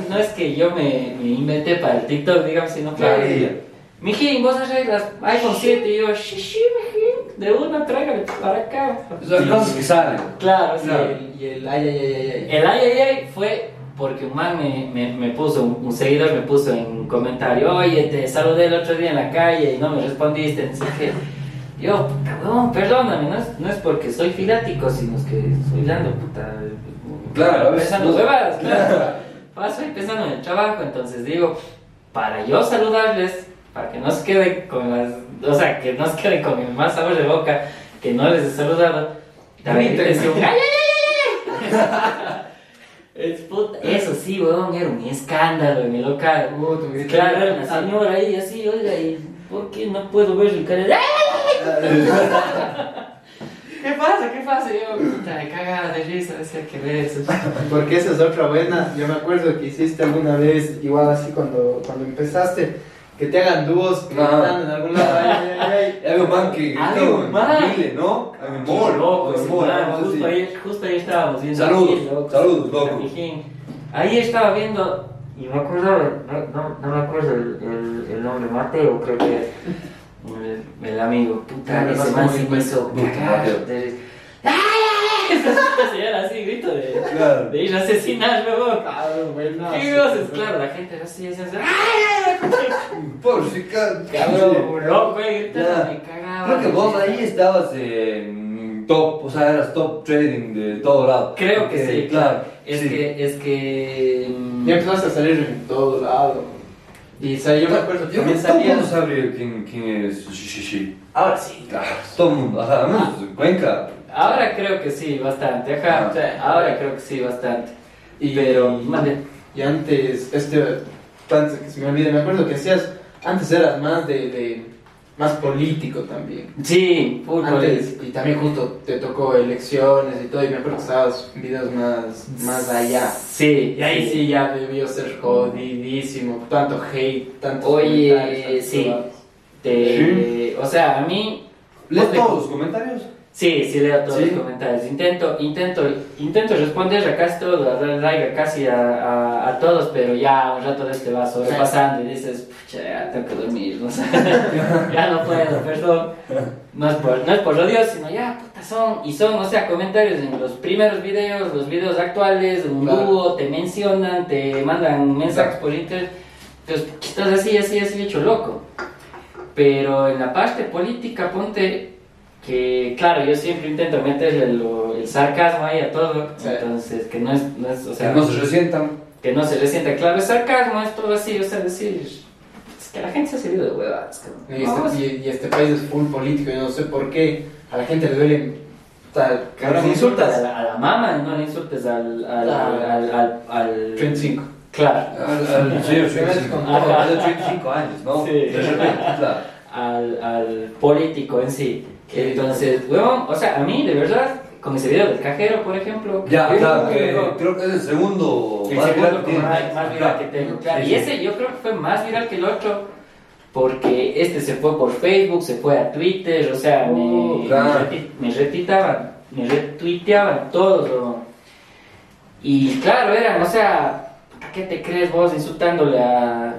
no es que yo me inventé para el TikTok, digamos, sino que... Mijín, vos arreglas iPhone 7 y yo, mijín, de una tráigale para acá. Los cosas que salen. Claro, sí. Y el ay. El ay fue porque un man me puso, un seguidor me puso en un comentario, oye, te saludé el otro día en la calle y no me respondiste, entonces que yo, cabrón, perdóname, no es porque soy filático, sino es que soy blando, puta. Claro, pensando huevadas, claro. Paso y pensando en el trabajo, entonces digo, para yo saludarles, para que no se queden con las, o sea, que no se queden con el más sabor de boca que no les he saludado, también te decía un es puta. Eso sí, weón, era un escándalo en mi local. Claro, era una señora ahí así, oiga, y ¿por qué no puedo ver el canal? ¿Qué pasa? Yo, puta, de cagada de risa, decía que ver eso. Porque esa es otra buena. Yo me acuerdo que hiciste alguna vez, igual así cuando empezaste, que te hagan dúos cantando en algún lado. Hay un man que grita, ¿no? A mi amor. Justo ahí estábamos viendo. Saludos, loco. Ahí estaba viendo, y me acuerdo, no me acuerdo el nombre, Mateo, creo que es. El amigo, puta, ese man se hizo cagar. Esa señora así, grito de ir a asesinar, luego. Claro, la gente así, por si cabrón, loco, gritando, me cagaba. Creo que vos ahí estabas en top, o sea, eras top trading de todo lado. Creo que sí, claro. Es que... Ya empezaste a salir en todo lado. Y o sea, yo me acuerdo que también salía... Todo el mundo sabe quién es Shishi. Ahora sí. Claro. Todo el mundo, ajá, menos Cuenca. Ahora creo que sí, bastante, ajá. Ahora creo que sí, bastante. Pero, y antes, antes que se me olvide, me acuerdo que hacías... Antes eras más más político también. Sí, antes, y también justo te tocó elecciones y todo, y me acuerdo que estabas videos más allá. Sí, y ahí sí ya debió ser jodidísimo, tanto hate, tanto... Oye, sí, o sea, a mí... ¿Lees todos los comentarios? Sí, leo todos los comentarios, intento responder a casi todos, a todos, pero ya un rato de este vas sobrepasando y dices, pucha, ya tengo que dormir, no sé, ya no puedo, perdón, no es por lo Dios, sino ya, puta, son, o sea, comentarios en los primeros videos, los videos actuales, un dúo, te mencionan, te mandan mensajes por internet, entonces, estás así, hecho loco, pero en la parte política, ponte... Que claro, yo siempre intento meterle el sarcasmo ahí a todo, sí. Entonces que no es, o sea, que no se resientan, claro, el sarcasmo es todo así, o sea, decir, es que la gente se ha servido de huevadas, que... y este país es full político, yo no sé por qué a la gente le duele, tal, cabrón, no insultas a la mamá, no le insultes al 35. Claro, al 35 años, ¿no? Sí. Al político en sí. Entonces, weón, o sea, a mí, de verdad, con ese video del cajero, por ejemplo... Ya, claro, creo que es el segundo... El segundo más viral que tengo, claro. Y ese yo creo que fue más viral que el otro, porque este se fue por Facebook, se fue a Twitter, o sea, me retuiteaban todos, weón. Y claro, eran, o sea, ¿a qué te crees vos insultándole a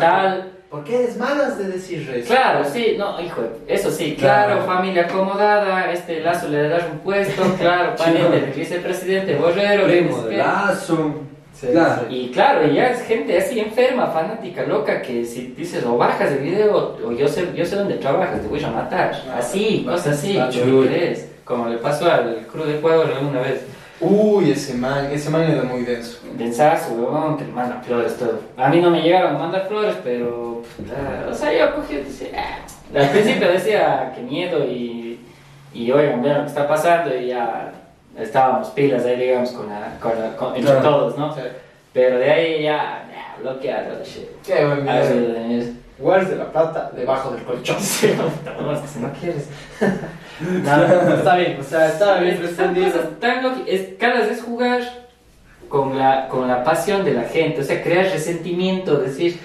tal... ¿Por qué eres malas de decir eso? Claro, sí, no, hijo, eso sí, claro. Familia acomodada, Lazo le das un puesto, claro, pariente del vicepresidente Borrero, primo de Lazo, sí, claro. Y claro, ya es gente así enferma, fanática, loca, que si dices o bajas el video, o yo sé dónde trabajas, te voy a matar, así, cosas así, como le pasó al Cruz de Ecuador alguna vez. Uy, ese man era muy denso. Densazo, weón, que le mandan flores todo. A mí no me llegaron a mandar flores, pero... Claro, o sea, yo cogí y decía... Al principio decía, qué miedo, y oigan, vean lo que está pasando, y ya estábamos pilas ahí, digamos, entre todos, ¿no? Sí. Pero de ahí ya bloqueado la shit. Qué buen miedo. Guardes de la plata debajo del colchón. Sí, no quieres. No, está bien, o sea, está bien respondido. Escalas es jugar con la pasión de la gente, o sea, crear resentimiento, decir,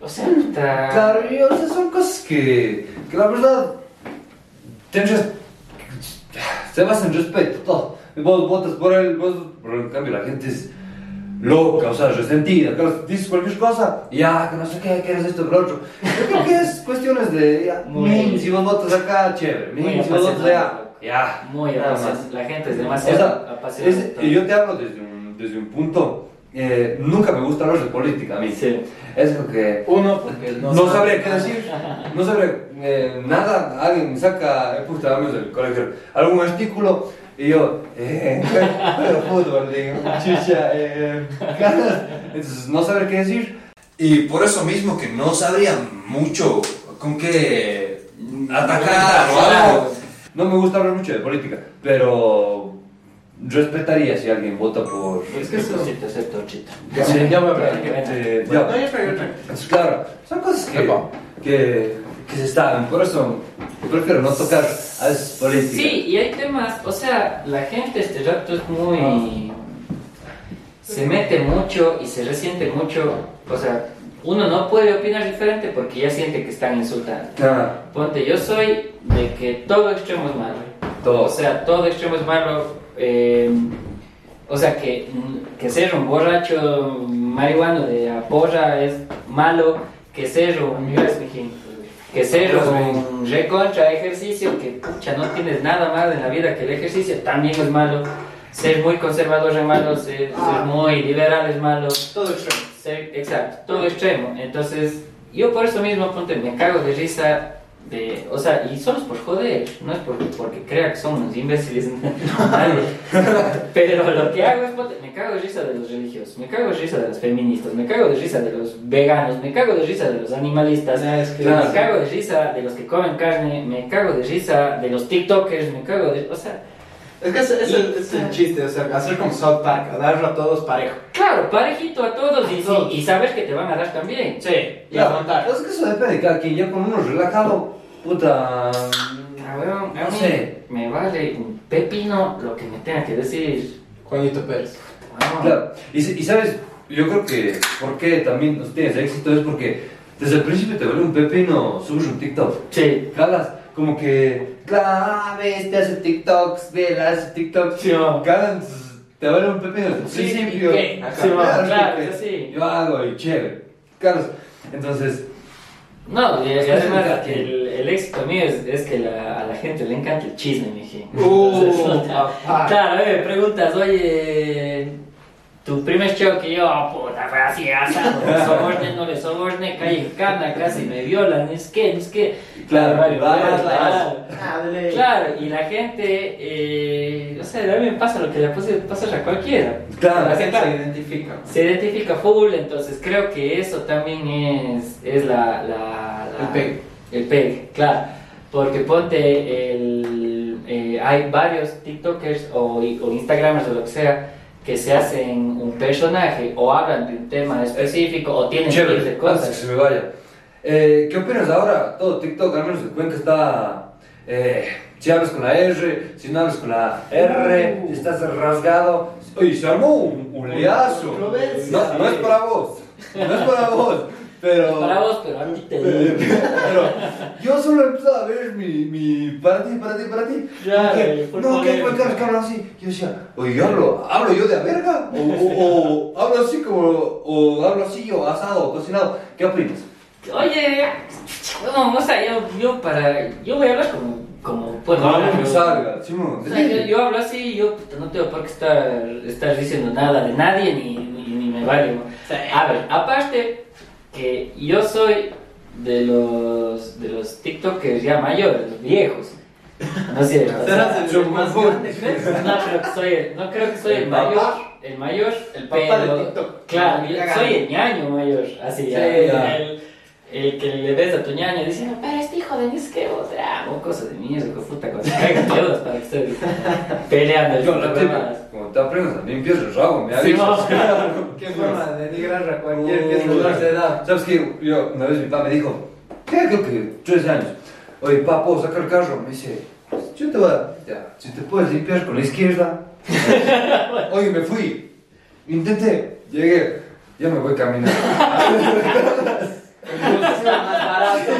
o sea, está... Claro, y, o sea, son cosas que la verdad, se basa en respeto, todo. Vos votas por él, pero en cambio la gente es loca, o sea, resentida, claro, dices cualquier cosa, ya, que no sé qué, que eres esto, pero otro. Yo creo que es cuestiones de, ya, si vos votas acá, chévere, si vos votas allá, ya. Muy apasionada, la gente es demasiado apasionada. Y yo te hablo desde un punto, nunca me gusta hablar de política a mí. Sí. Es porque uno, porque no sabría qué decir, no sabría nada, alguien me saca, puta, vamos del colegio, algún artículo, y yo, pero fútbol, digo, chucha, ganas. Entonces no saber qué decir. Y por eso mismo que no sabría mucho con qué atacar o algo. No me gusta hablar mucho de política, pero respetaría si alguien vota por... Es que eso sí te acepto, chita. Ya me parece. Claro, son cosas que se saben, por eso... Prefiero no tocar a esas políticas. Sí, y hay temas, o sea, la gente este rato es muy... Se mete mucho y se resiente mucho, o sea, uno no puede opinar diferente porque ya siente que están insultando. Claro. Ponte, yo soy de que todo extremo es malo. Todo. O sea, todo extremo es malo. O sea, que ser un borracho marihuano de aporra es malo, que ser un... Que ser un recontra ejercicio, que pucha, no tienes nada malo en la vida que el ejercicio, también es malo. Ser muy conservador es malo, ser muy liberal es malo, todo extremo. Exacto, todo extremo. Entonces, yo por eso mismo, ponte, me cago de risa, o sea, y solo es por joder, no es porque crea que son unos imbéciles, pero lo que hago es, ponte, me cago de risa de los religiosos, me cago de risa de los feministas, me cago de risa de los veganos, me cago de risa de los animalistas, me cago de risa de los que comen carne, me cago de risa de los tiktokers, me cago de... o sea... Es que es el chiste, o sea, hacer como South Park, darlo a todos parejo. Claro, parejito a todos y saber que te van a dar también. Sí, y claro, afrontar. Es que eso depende de cada quien, yo con uno relajado, puta... Cabrón, no sé. Me vale un pepino lo que me tenga que decir Juanito Pérez. Wow. Claro, y sabes, yo creo que por qué también tienes éxito es porque desde el principio te vale un pepino, subes un TikTok. Sí. Calas. Como que, claro, ves, te hace TikToks, sí, ganan, te vale un pepino. Sí, yo, claro, es así. Yo hago y chévere. Carlos, entonces... No, y además que el éxito mío es que a la gente le encanta el chisme, mije. Claro, me preguntas, oye, tu primer show que yo, puta, fue así, asado, no le soborné, caí cana, casi me violan, es que... Claro, y la gente, o sea, a mí me pasa lo que le pasa a cualquiera. Claro, la gente se identifica. Se identifica full, entonces creo que eso también es el peg, claro, porque ponte, hay varios tiktokers o instagramers o lo que sea, que se hacen un personaje o hablan de un tema específico o tienen miles de cosas. Que se me vaya. ¿Qué opinas ahora? Todo TikTok, al menos el cuento está... si hablas con la R, si no hablas con la R, si estás rasgado... ¡Oye, se armó un liazo! No es para vos, pero... Para vos, pero a mí te digo. Pero yo solo he empezado a ver mi para ti. Ya, no, que hay que hablan así. Yo decía, oye, yo hablo yo de la verga, o hablo así como, o hablo así, o asado, o cocinado. ¿Qué opinas? Oye, no, o sea, yo voy a hablar como puedo hablar. No, salga, chimo. O sea, yo hablo así, yo no tengo por qué estar diciendo nada de nadie, ni me vale. A ver, aparte... que yo soy de los TikTokers ya mayores, los viejos. No es cierto. No creo que soy el mayor. Papá, el mayor. El papá de TikTok. Claro, soy el ñaño mayor. Así, sí, el que le ves a tu ñaño diciendo, pero este hijo de mí es que vos, cosas de mierda, que puta, cuando se caigan todos para que ustedes peleando. Yo no te aprendas, también empiezo el rabo, me ha dicho. Sí, qué forma de denigrar a cualquier persona de edad. ¿Sabes qué? Yo, una vez mi papá me dijo, creo que 3 años. Oye, papá, ¿puedo sacar el carro? Me dice, yo te voy a... Si te puedes limpiar con la izquierda. Oye, me fui. Intenté, llegué, ya me voy caminando. El bus es más barato.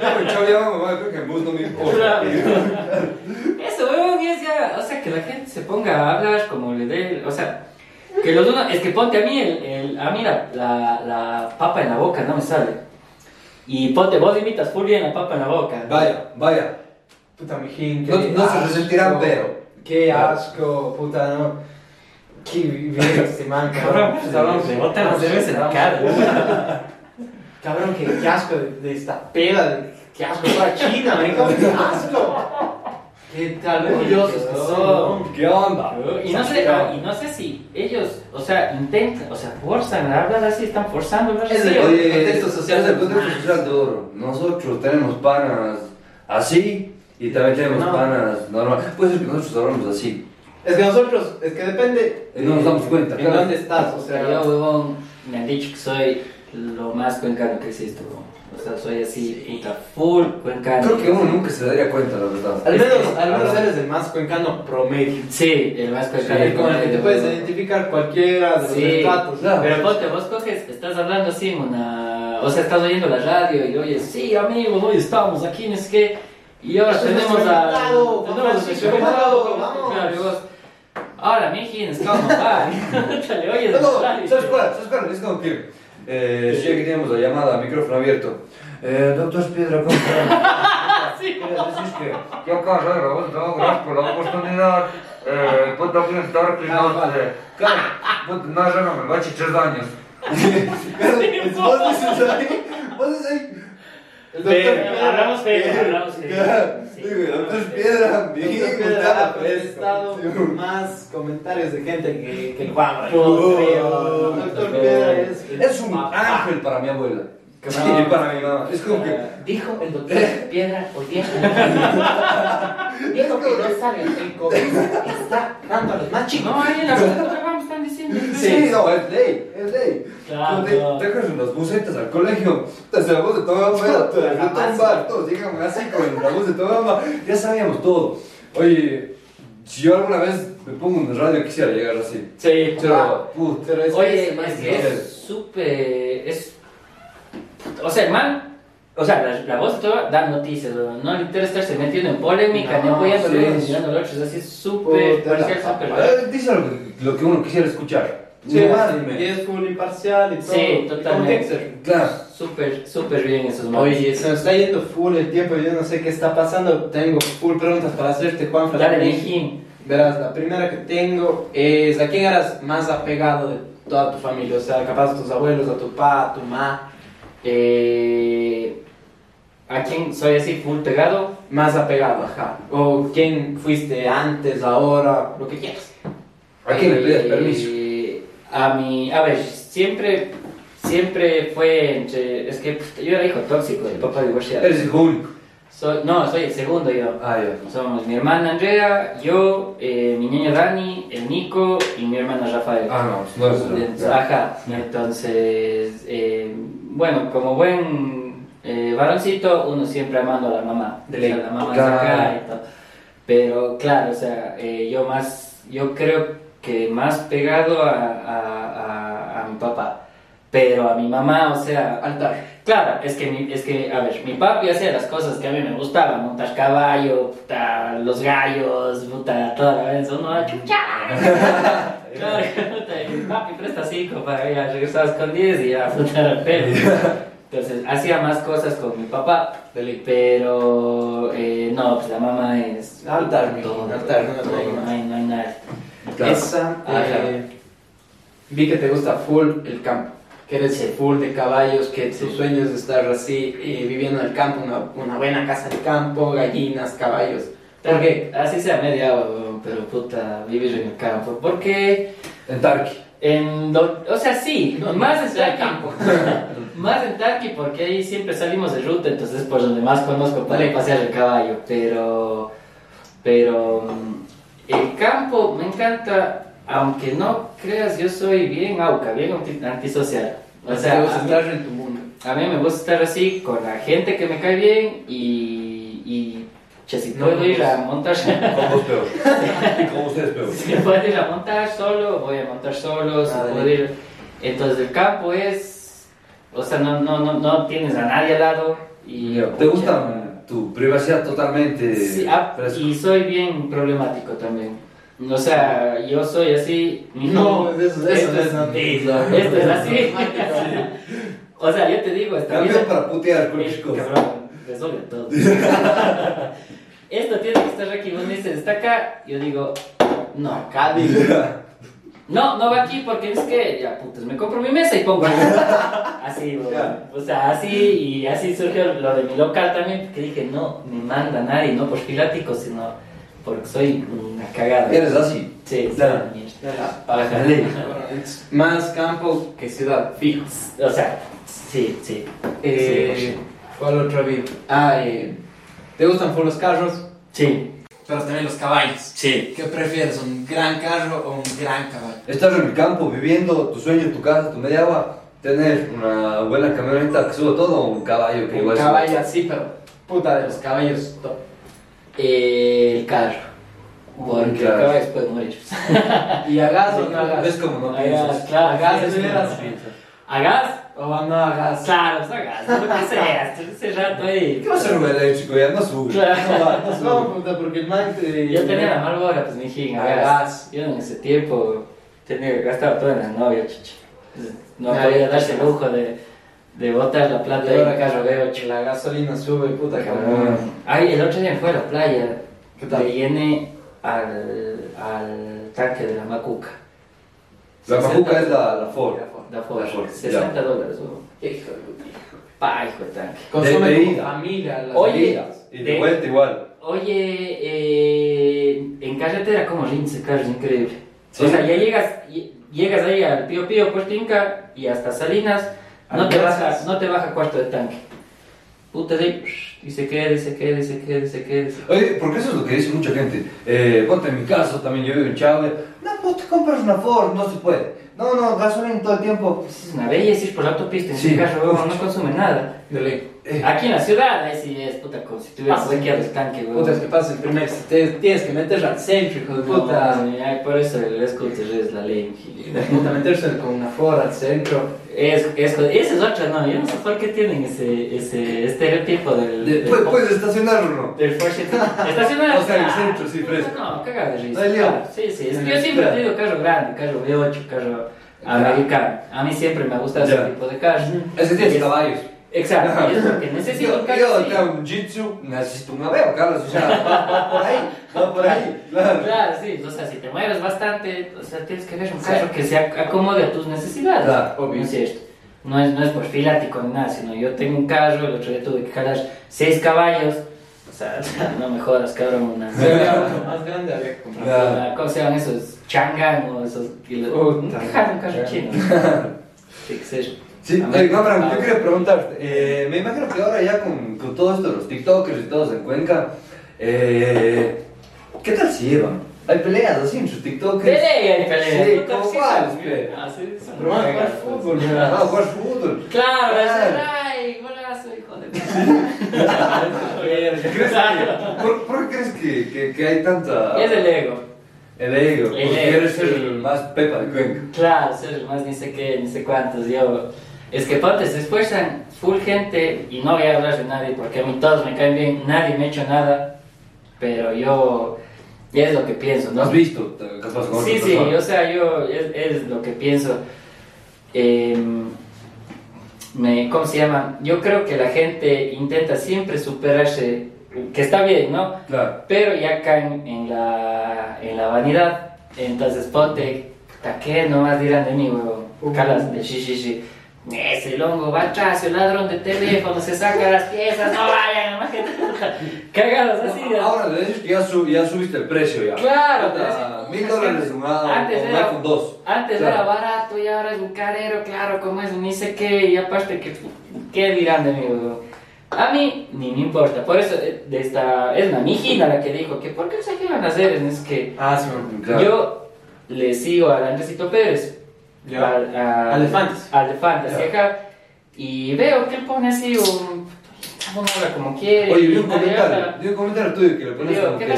No, chau, ya me voy, creo que el bus no me importa. Eso, weón, es ya, o sea, que la gente se ponga a hablar como le dé, o sea, que los unos, es que ponte a mí, mira, la papa en la boca no me sale. Y ponte, vos imitas full bien la papa en la boca. Vaya, vaya. Puta, mijín, no, no se resentirán, pero. Qué asco, puta, no. Qué bien este man, cabrón. Cabrón, que no te las debes en la cara. Cabrón, qué asco de esta peda. Qué asco toda China, marico. Qué asco. Qué tal, orgullosos que son. Qué onda. Y no sé si ellos, o sea, intentan, o sea, forzan, hablan así, están forzando. Es el contexto social, es el contexto social de oro. Nosotros tenemos panas así. Y también tenemos panas normales. Puede ser que nosotros hablamos así. Es que nosotros, es que depende. No nos damos cuenta. ¿En dónde estás? O sea, yo, huevón, me han dicho que soy lo más cuencano que existe, huevón. O sea, soy así, puta, full cuencano. Creo que uno nunca se daría cuenta, la verdad. Al menos eres el más cuencano promedio. Sí, el más cuencano promedio. Con el que te puedes identificar cualquiera de los estratos. Pero ponte, vos coges, estás hablando así en una. O sea, estás oyendo la radio y oyes, sí, amigos, hoy estamos aquí, no sé qué. Y ahora tenemos a. Ahora, mijín, es como. Chale, oye, ¿sabes cuál? Es que teníamos la llamada, micrófono abierto. Doctor Piedra, ¿cómo estás? Sí, que yo acá, gracias por la oportunidad. Puedo estar clinado. Claro, no, ya no me va a chichar daños. ¿Vos dices ahí? Hablamos Piedra. Doctor Piedra, ha prestado más comentarios de gente que el Juan. Doctor Piedra es un ángel para mi abuela. Sí, para mi mamá. Es como que dijo el doctor Piedra por tiempo. Dijo que no saben el COVID está dando a los más chicos. No, ahí en la me están diciendo. Sí, no, es ley, es ley. Claro. Te dejas las bucetas al colegio. Desde la voz de tu mamá, todos llegan así con la voz de tu mamá. Ya sabíamos todo. Oye, si yo alguna vez me pongo en radio quisiera llegar así. Sí, pero oye, es súper. O sea, el man, o sea, la voz toda da noticias, no le interesa estarse metiendo en polémica, no voy a salir mencionando al otro, es así súper parcial, súper. Dice lo que uno quisiera escuchar. Sí, y es como un imparcial y todo. Sí, totalmente. Claro. Súper, súper bien esos momentos. Oye, se nos está yendo full el tiempo, yo no sé qué está pasando, tengo full preguntas para hacerte, Juan Francisco. Dale, mijín. Verás, la primera que tengo es, ¿a quién eras más apegado de toda tu familia? O sea, capaz a tus abuelos, a tu papá, a tu mamá. ¿A quién soy así full pegado? Más apegado, ajá. ¿O quién fuiste antes, ahora, lo que quieras? ¿A quién le pides permiso? A ver, siempre fue entre. Es que yo era hijo tóxico del papá divorciado. ¿Eres el único? No, soy el segundo yo. Ah, ya. Somos mi hermana Andrea, yo, mi niño Dani, el Nico y mi hermana Rafael. Ah, no, no. Ajá, entonces. Bueno, como buen varoncito, uno siempre amando a la mamá. De ley. O sea, la mamá claro. Es acá y todo. Pero claro, o sea, yo creo que más pegado a mi papá. Pero a mi mamá, o sea, altar. Claro, es que, a ver, mi papi hacía las cosas que a mí me gustaban, montar caballo, puta, los gallos, puta, toda la vez, uno, chucha. Claro, papi presta 5 para ir a regresar con 10 y a putar al pelo. Entonces, hacía más cosas con mi papá, pero no, pues la mamá es. Altar, no hay nada. Claro. Esa, vi que te gusta full el campo, que eres full de caballos, que tus sueños de estar así, viviendo en el campo, una buena casa de campo, gallinas, caballos. Porque así sea media, pero puta, vivir en el campo. Porque en Tarqui. O sea, sí, no, más en Tarqui. Campo. Más en Tarqui porque ahí siempre salimos de ruta, entonces por donde más conozco para pasear el caballo. Pero el campo me encanta, aunque no creas, yo soy bien auca, bien antisocial. O sea, a mí me gusta estar así con la gente que me cae bien y Chesito. Puedo ir a montar. Con vos peor. Y con ustedes peor. Si puedo ir a montar solo, voy a montar solo. Si puedo ir. Entonces el campo es. O sea, no tienes a nadie al lado. Y ¿te gusta tu privacidad totalmente? Sí, y soy bien problemático también. O sea, yo soy así. No, esto es así. O sea, yo te digo, esta vida... para putear con mis cosas. Cabrón, resuelve todo. Esto tiene que estar aquí. Vos me dices, está acá. Yo digo, no, acá, digo. No va aquí porque es que, ya putas, me compro mi mesa y pongo así, güey. O sea, así, y así surgió lo de mi local también, que dije, no me manda nadie, no por filático, sino porque soy una cagada. ¿Eres así? Sí, claro. Más campo que ciudad, fijo. O sea, sí. ¿Cuál otro vi? ¿Te gustan por los carros? Sí. Pero también los caballos. Sí. ¿Qué prefieres, un gran carro o un gran caballo? Estás en el campo viviendo tu sueño, tu casa, tu media agua. Tener una buena camioneta que suba todo o un caballo que igual. Un caballo así, pero puta de los caballos. El carro. Porque el caballo puede morir. ¿Y a gas o no a gas? Es como no piensas. Claro, a gas, ¿a gas o no a gas? Claro, es a gas. Lo que sea, ese rato ahí. ¿Qué va a ser un eléctrico? Ya no sube. Claro, no puta, porque el man. Yo tenía la malvora, pues mi hija, a gas. Yo en ese tiempo gastaba todo en las novias, chicha. No podía darse el lujo de botar la plata ahí. Ahora carro veo, la gasolina sube, puta cabrón. Ay, el otro día fue a la playa. ¿Qué tal? Llené al tanque de la Macuca. La Macuca es la Ford. La Ford. $60. Hijo de puta. Hijo de tanque. Consume tu familia, las bebidas. Y de vuelta igual. Oye, en carretera como rinde ese carro, es increíble. ¿Sí? O sea, ya llegas ahí al Pío Pío, Puerto Inca y hasta Salinas, no te baja cuarto de tanque. Puta de... Y se queda. Oye, porque eso es lo que dice mucha gente. Ponte en mi caso, también yo vivo en Chávez. No, pues te compras una Ford, no se puede. No, gasolina todo el tiempo. Es una belleza ir por la autopista en mi carro, huevón, no consume nada. Aquí en la ciudad, ahí sí es puta como si tuvieras huequeado el tanque, huevón. Puta, es que pasa el primer, te tienes que meterse al centro, hijo de puta. Ay, por eso el scooter es la ley, puta, meterse con una Ford al centro. Esa es otra, no, yo no sé por qué tienen ese estereotipo del puedes estacionarlo, ¿no? Del estacionar. O sea, el centro, sí, fresco. No, caga de risa. Sí, es que yo siempre he tenido carro grande, carro V8, carro americano. A mí siempre me gusta ese tipo de carros. Ese tiene caballos. Exacto, es porque necesito un carro. Yo tengo un Jitsu, necesito un Aveo, Carlos, o sea, va por ahí, claro. Claro, sí, o sea, si te mueves bastante, o sea, tienes que ver un carro que se acomode a tus necesidades. Claro, obvio. No es por filático ni nada, sino yo tengo un carro, el otro día tuve que jalar 6 caballos, o sea, no me jodas, cabrón, una... más grande había que comprar. ¿Cómo se llaman esos changan o esos... Nunca jalan un carro chino. Sí, que sé. Sí, Gabran, yo quería preguntarte, me imagino que ahora ya con todo esto de los tiktokers y todos en Cuenca, ¿qué tal se llevan? Hay peleas así en sus tiktokers. Peleas. Sí, ¿cómo cuáles? Pero van a jugar fútbol. Claro, ay, golazo, hijo de puta. ¿Por qué crees que hay tanta...? Es el ego. El ego, quieres ser el más pepa de Cuenca. Claro, ser el más ni sé qué, ni sé cuántos. Yo, es que ponte, se esfuerzan full gente y no voy a hablar de nadie porque a mí todos me caen bien, nadie me ha hecho nada, pero yo, ya es lo que pienso, ¿no? ¿Has visto? Sí, o sea, yo, es lo que pienso. ¿Cómo se llama? Yo creo que la gente intenta siempre superarse. Que está bien, ¿no? Claro. Pero ya caen en la vanidad. Entonces ponte, ¿qué nomás dirán de mí, huevón? Calas de sí. Ese longo va atrás, el ladrón de teléfono se saca las piezas, no vayan, nomás que cagados así. No, ahora le dices que ya subiste el precio ya. Claro. $1000 $2. Antes era barato y ahora es un carero, claro, como es, ni sé qué, y aparte que ¿qué dirán de mí, huevón? A mí ni me importa, por eso de esta es una mijina la que dijo que ¿por qué no sé qué van a hacer? Es que yo le sigo al Andresito Pérez, al de Fantasy, y veo que él pone así un uno habla como quiere. Oye, vi un comentario tuyo que lo pones como que...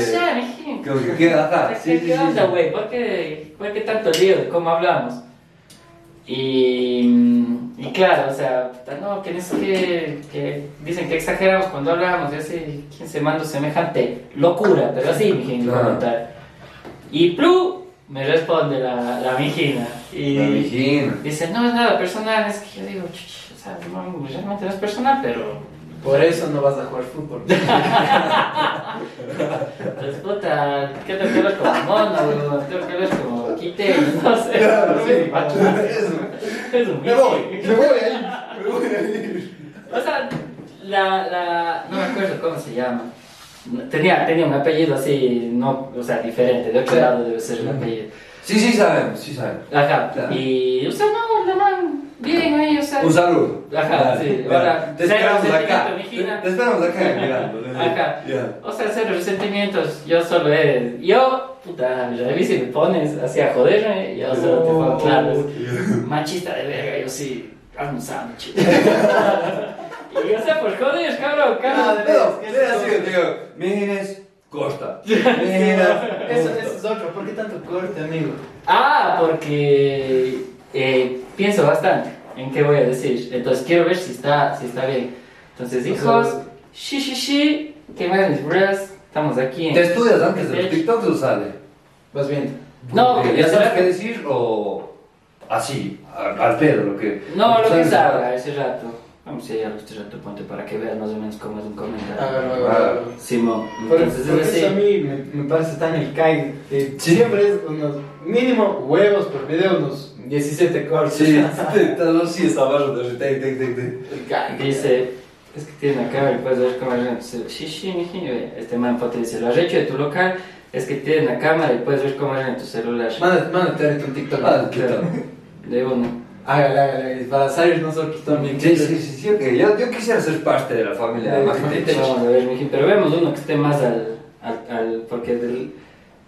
¿Qué onda, güey? ¿Por qué tanto lío de cómo hablamos? Y claro, o sea, no, que es que dicen que exageramos cuando hablamos, ya sé quién se mandó semejante locura, pero así me dijeron comentar. Y Plu me responde la mijina. Y la mijina dice, no es nada personal, es que yo digo, o sea, no, realmente no es personal, pero... Por eso no vas a jugar fútbol. Pues puta, ¿qué tengo que ver como mono? Tengo que ver como quite, no sé. Claro, no sé, es un me voy a ir. O sea, no me acuerdo cómo se llama. Tenía un apellido así, no, o sea, diferente, de otro lado debe ser el apellido. Sí, sabemos. Ajá, claro. Y, o sea, no. Bien, ahí, o sea... Un saludo. Ajá, vale, sí. Vale. Te esperamos acá. Te esperamos acá, mirando. Ajá. Yeah. O sea, cero resentimientos. Yo solo eres... Yo, puta, mira, si me pones así a joderme, yo solo te pongo claro. Yeah. Machista de verga, yo sí. Hazme un sándwich. Y, o sea, por joder, cabrón. No, era así, digo, Mijines Costa. Eso es otro. ¿Por qué tanto corte, amigo? Ah, porque... pienso bastante en qué voy a decir, entonces quiero ver si está bien. Entonces, hijos, que me mis bras, estamos aquí. ¿Te estudias antes de los TikToks o sale? Vas viendo. No, ¿ya sabes qué decir o así, al pedo? Lo que... No, lo que salga ese rato. Vamos a ir a este rato, ponte para que veas más o menos cómo es un comentario. Ah, Simón. Por eso a mí me parece tan el cague. Siempre es unos mínimo huevos por video, unos 17 cortes. Sí, sí, está abajo de... Dice, es que tiene una cámara y puedes ver cómo es. Este man pote dice, lo has hecho de tu local, es que tiene una cámara y puedes ver cómo es en tu celular. Mándate un TikTok. De uno. Hágale, para salir nosotros también. Sí, okay. Yo quisiera ser parte de la familia de Magetech. Vamos a ver, Miji, pero veamos uno que esté más al porque del...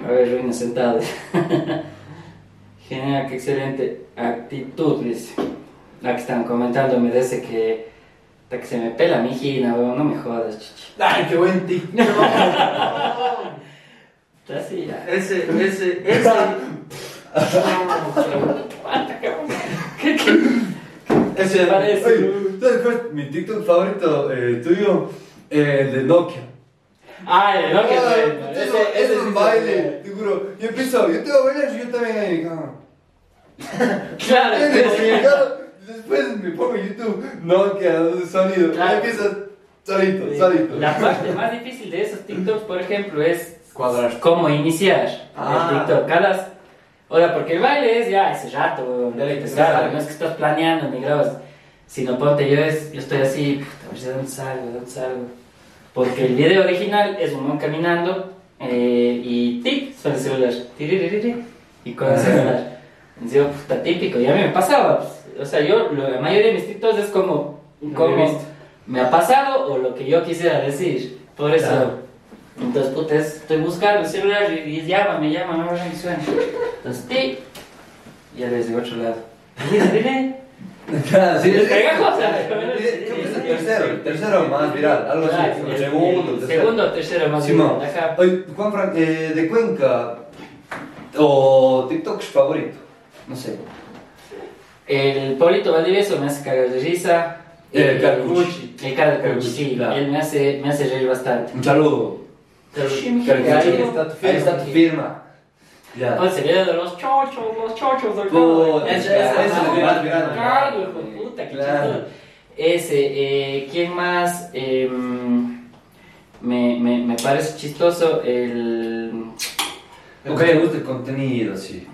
A ver, ruina sentado. Genial, qué excelente actitud, dice. Aquí están comentando, me dice que... Hasta que se me pela mi gina, weón, no me jodas, chichi. ¡Ay, qué buen TikTok! No. Así ya. Ese... ¿Qué te parece? Oye, después, mi TikTok favorito tuyo, el de Nokia. Ah, el de Nokia. Ese es un baile, te juro. Yo pienso, yo te voy a bailar y yo también ahí. Claro. Después me pongo YouTube, Nokia, sonido. Claro. Empieza solito. La parte más difícil de esos TikToks, por ejemplo, es cuadrar. Cómo iniciar el TikTok. O sea, porque el baile es ya ese rato, weón, no es que estás planeando ni grabas, sino ponte, yo estoy así, a ver si ¿dónde salgo? Porque el video original es un man caminando y tic, suena el celular, tiririririr, y con el celular. Entonces, puta, típico, y a mí me pasaba, o sea, la mayoría de mis TikToks es como me ha pasado o lo que yo quisiera decir, por eso... Claro. Entonces, puta, estoy buscando el celular y llámame, no me suena. Entonces, tic, y ya desde otro lado. Claro, sí, tercero más viral, algo así. Segundo o tercero más viral. Oye, Juan Francisco, de Cuenca, o TikToks favorito, no sé. El Paulito Valdivieso me hace cagar de risa. El Carcucci. El Carcucci, sí, él me hace reír bastante. Un saludo. Ahí está tu firma. Ya. O se ve de los chochos del todo. Ese es el más grande. Ese, ¿quién más? Me parece chistoso el que le gusta el contenido, sí.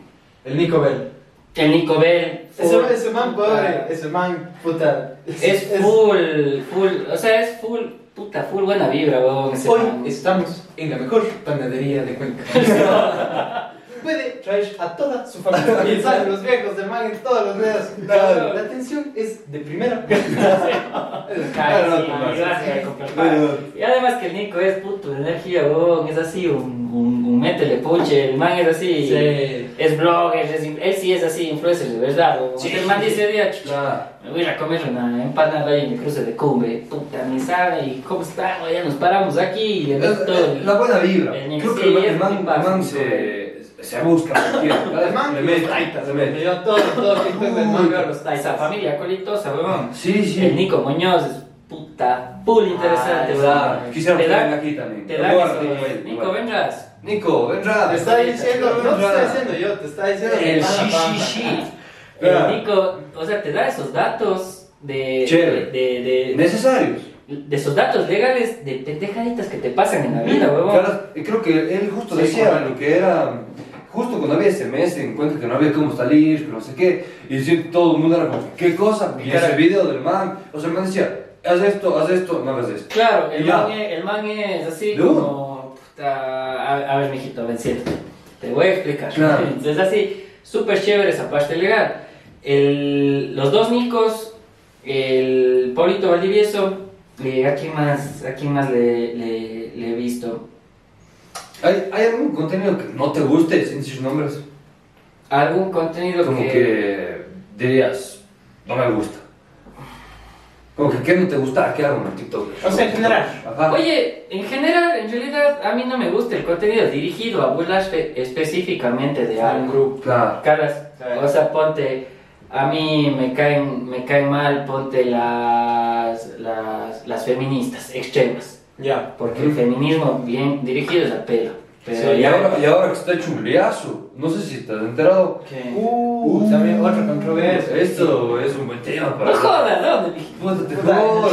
El Nico Bell. Ese man pobre, ese man puta. Es full, o sea, es full. Puta, full buena vibra, weón. Hoy estamos en la mejor panadería de Cuenca. puede traer a toda su familia. Y salen los viejos del man en todos los medios. Claro. La atención es de primera. Y además que el Nico es puto de energía, weón. Es así, un métele puche. El man es así. Sí. Es blogger. Él sí es así, influencer de verdad. Sí. El man dice, día, me voy a comer una empanada ahí en el cruce de Cumbe, puta, ni sabe, y cómo está, ya nos paramos aquí, y la buena vibra. Creo que el man se busca, además, le dio todo el tiempo del man, esa familia colitosa, weón. Sí. El Nico Muñoz es puta, full interesante, weón. Quisiera ponerle aquí también. Te da que Nico, vendrás. Nico, vendrás. Te está diciendo, no te está diciendo yo, te está diciendo el sí. El Nico, o sea, te da esos datos de necesarios. De esos datos legales de pendejaditas que te pasan en la vida, huevón. Claro, creo que él justo decía lo que era. Justo cuando había SMS, en cuenta que no había cómo salir, que no sé qué. Y decir, todo el mundo era como, ¿qué cosa? Y ese video del man. O sea, el man decía, haz esto, no hagas esto. Claro, el man es así como, a ver, mijito, ven, siéntate. Te voy a explicar. Claro. Es así. Súper chévere esa parte legal. Los dos Nicos, el Paulito Valdivieso, ¿a quién más le he visto? ¿Hay algún contenido que no te guste, sin decir nombres? ¿Algún contenido como que dirías, no me gusta? Como que, ¿qué no te gusta? ¿Qué hago en TikTok? O sea, en general. Ajá. Oye, en general, en realidad, a mí no me gusta el contenido dirigido a burlarse específicamente de algún grupo. Claro. Caras, claro. O sea, ponte, a mí me caen mal, ponte las feministas extremas. Ya. Porque el feminismo bien dirigido es al pelo. Pero sí, y ahora que está chuleazo, no sé si te has enterado. ¿Qué? También otra controversia. Esto es un buen tema para... No jodas, ¿dónde? No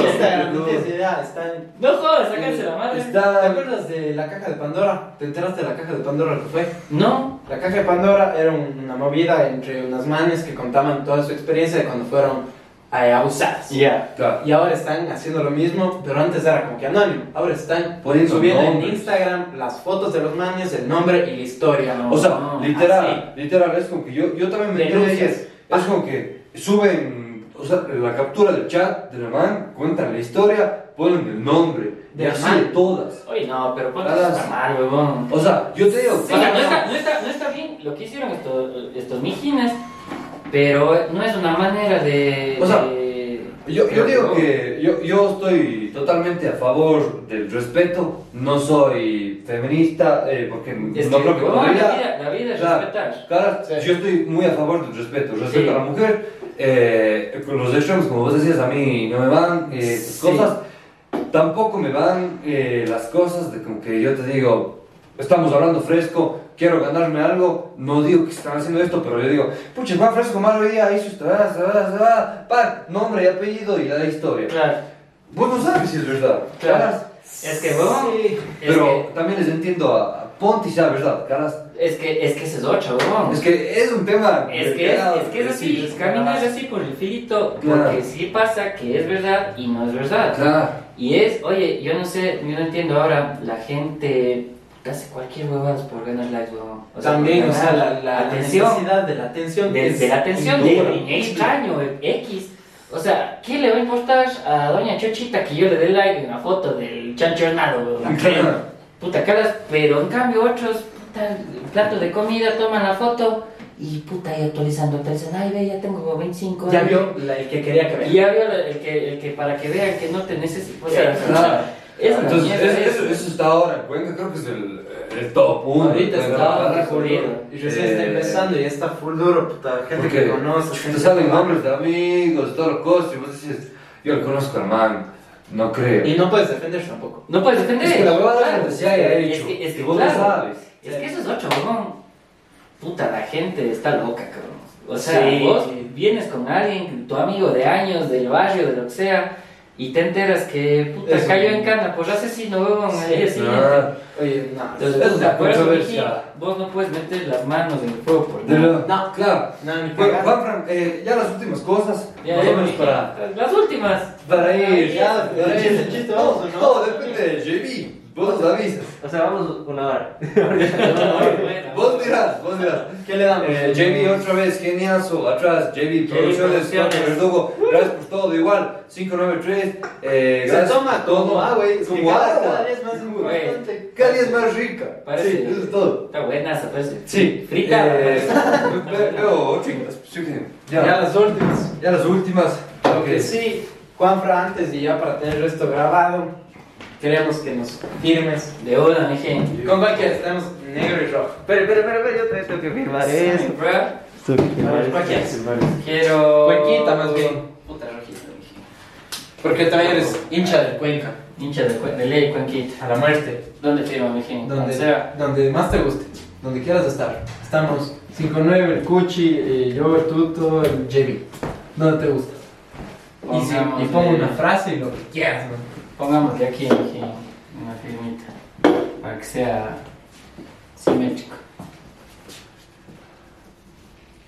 jodas, sáquense la madre. ¿Te acuerdas de la caja de Pandora? ¿Te enteraste de la caja de Pandora que fue? No. La caja de Pandora era una movida entre unas manes que contaban toda su experiencia de cuando fueron abusadas. Yeah, claro. Y ahora están haciendo lo mismo, pero antes era como que anónimo. Ahora están subiendo en Instagram las fotos de los manes, el nombre y la historia. No, o sea, no, literal, es como que yo también me enteré que es como que suben, o sea, la captura del chat del man, cuentan la historia, ponen el nombre. De así todas. Oye, no, pero ponte está mal, huevón. O sea, yo te digo, sí, no está bien lo que hicieron estos mijines. Pero no es una manera de... O sea, yo digo que yo estoy totalmente a favor del respeto. No soy feminista, porque es no creo que... La vida es respetar. Claro, sí. Yo estoy muy a favor del respeto. Respeto a la mujer, con los extremos, como vos decías, a mí no me van cosas. Tampoco me van las cosas de como que yo te digo, estamos hablando fresco, quiero ganarme algo, no digo que están haciendo esto, pero yo digo, pucha, Juan Francisco Malo ya hizo esto, nombre y apellido y la historia. Claro. Vos no sabes si es verdad. Claro. Es que, huevón. Sí. Pero también les entiendo a Ponti, ya, ¿verdad? Caras. Es que ese es otro, huevón. Es que es un tema. Es que es así, es caminar así por el filito, claro. Porque sí pasa que es verdad y no es verdad. Claro. Y es, oye, yo no sé, yo no entiendo ahora, la gente hace cualquier huevada por ganar likes, huevón. O sea, también, o sea, la necesidad de la atención. Desde la atención de extraño, X. O sea, ¿qué le va a importar a doña Chochita que yo le dé like en una foto del chancho hernado, huevón? Claro. Puta caras, pero en cambio otros, puta, plato de comida, toman la foto y puta, ahí actualizando. Entonces, ay, ve, ya tengo 25 años. Ya vio el que quería que vea. Ya vio el que para que vean que no te necesito. O sea, nada. Entonces, eso está ahora en Cuenca, creo que es el top 1. Ahorita está recorrido. Y recién está empezando y está full duro, puta, gente que conoce. Te salen nombres de amigos, todo lo costo, y vos decís, yo lo conozco al man, no creo. Y no puedes defender tampoco. No puedes defender. Es que la verdad claro, se haya hecho. Es que vos claro, lo sabes. Es que eso es otro, huevón. Puta, la gente está loca, cabrón. O sea, vos vienes con alguien, tu amigo de años, del barrio, de lo que sea, y te enteras que puta eso cayó en cana por asesino, huevón, al día siguiente. Oye, no, entonces, eso es por eso dije, vos no puedes meter las manos en el fuego por nada. No, claro. Bueno, Juan Fran, ya las últimas cosas, más o menos para... Las últimas. Para ir, ya, el chiste, vamos o no. Todo depende de JB. Vos nos avisas. O sea, vamos una hora. Vos dirás. ¿Qué le damos? JB otra vez, geniazo. Atrás, JB Producciones, Pato Verdugo. Gracias por todo, igual. 593. Gracias. Toma, todo. Ah, güey. Como agua. Cada vez más importante. Cada vez más rica. Parece. Sí, eso es todo. Está buena, se parece. Sí. Frita. Veo chingas. Ya las últimas. Okay. Sí, Juanfra, antes y ya para tener el resto grabado, queremos que nos firmes de hola, mi gente. Con cualquiera, tenemos negro y rojo. Pero, yo tengo que firmar eso, bro. Quiero. Cuenquita, más bien. Puta rojita, porque también eres hincha del Cuenca. Hincha del Cuenca, de ley, Cuenquita. A la muerte. ¿Dónde firma, mi gente? Donde más te guste, donde quieras estar. Estamos 59, el Cuchi, yo, el Tuto, el JB. ¿Dónde te gusta? Y pongo una frase y lo que quieras, man. Pongámosle aquí, una firmita, para que sea simétrico.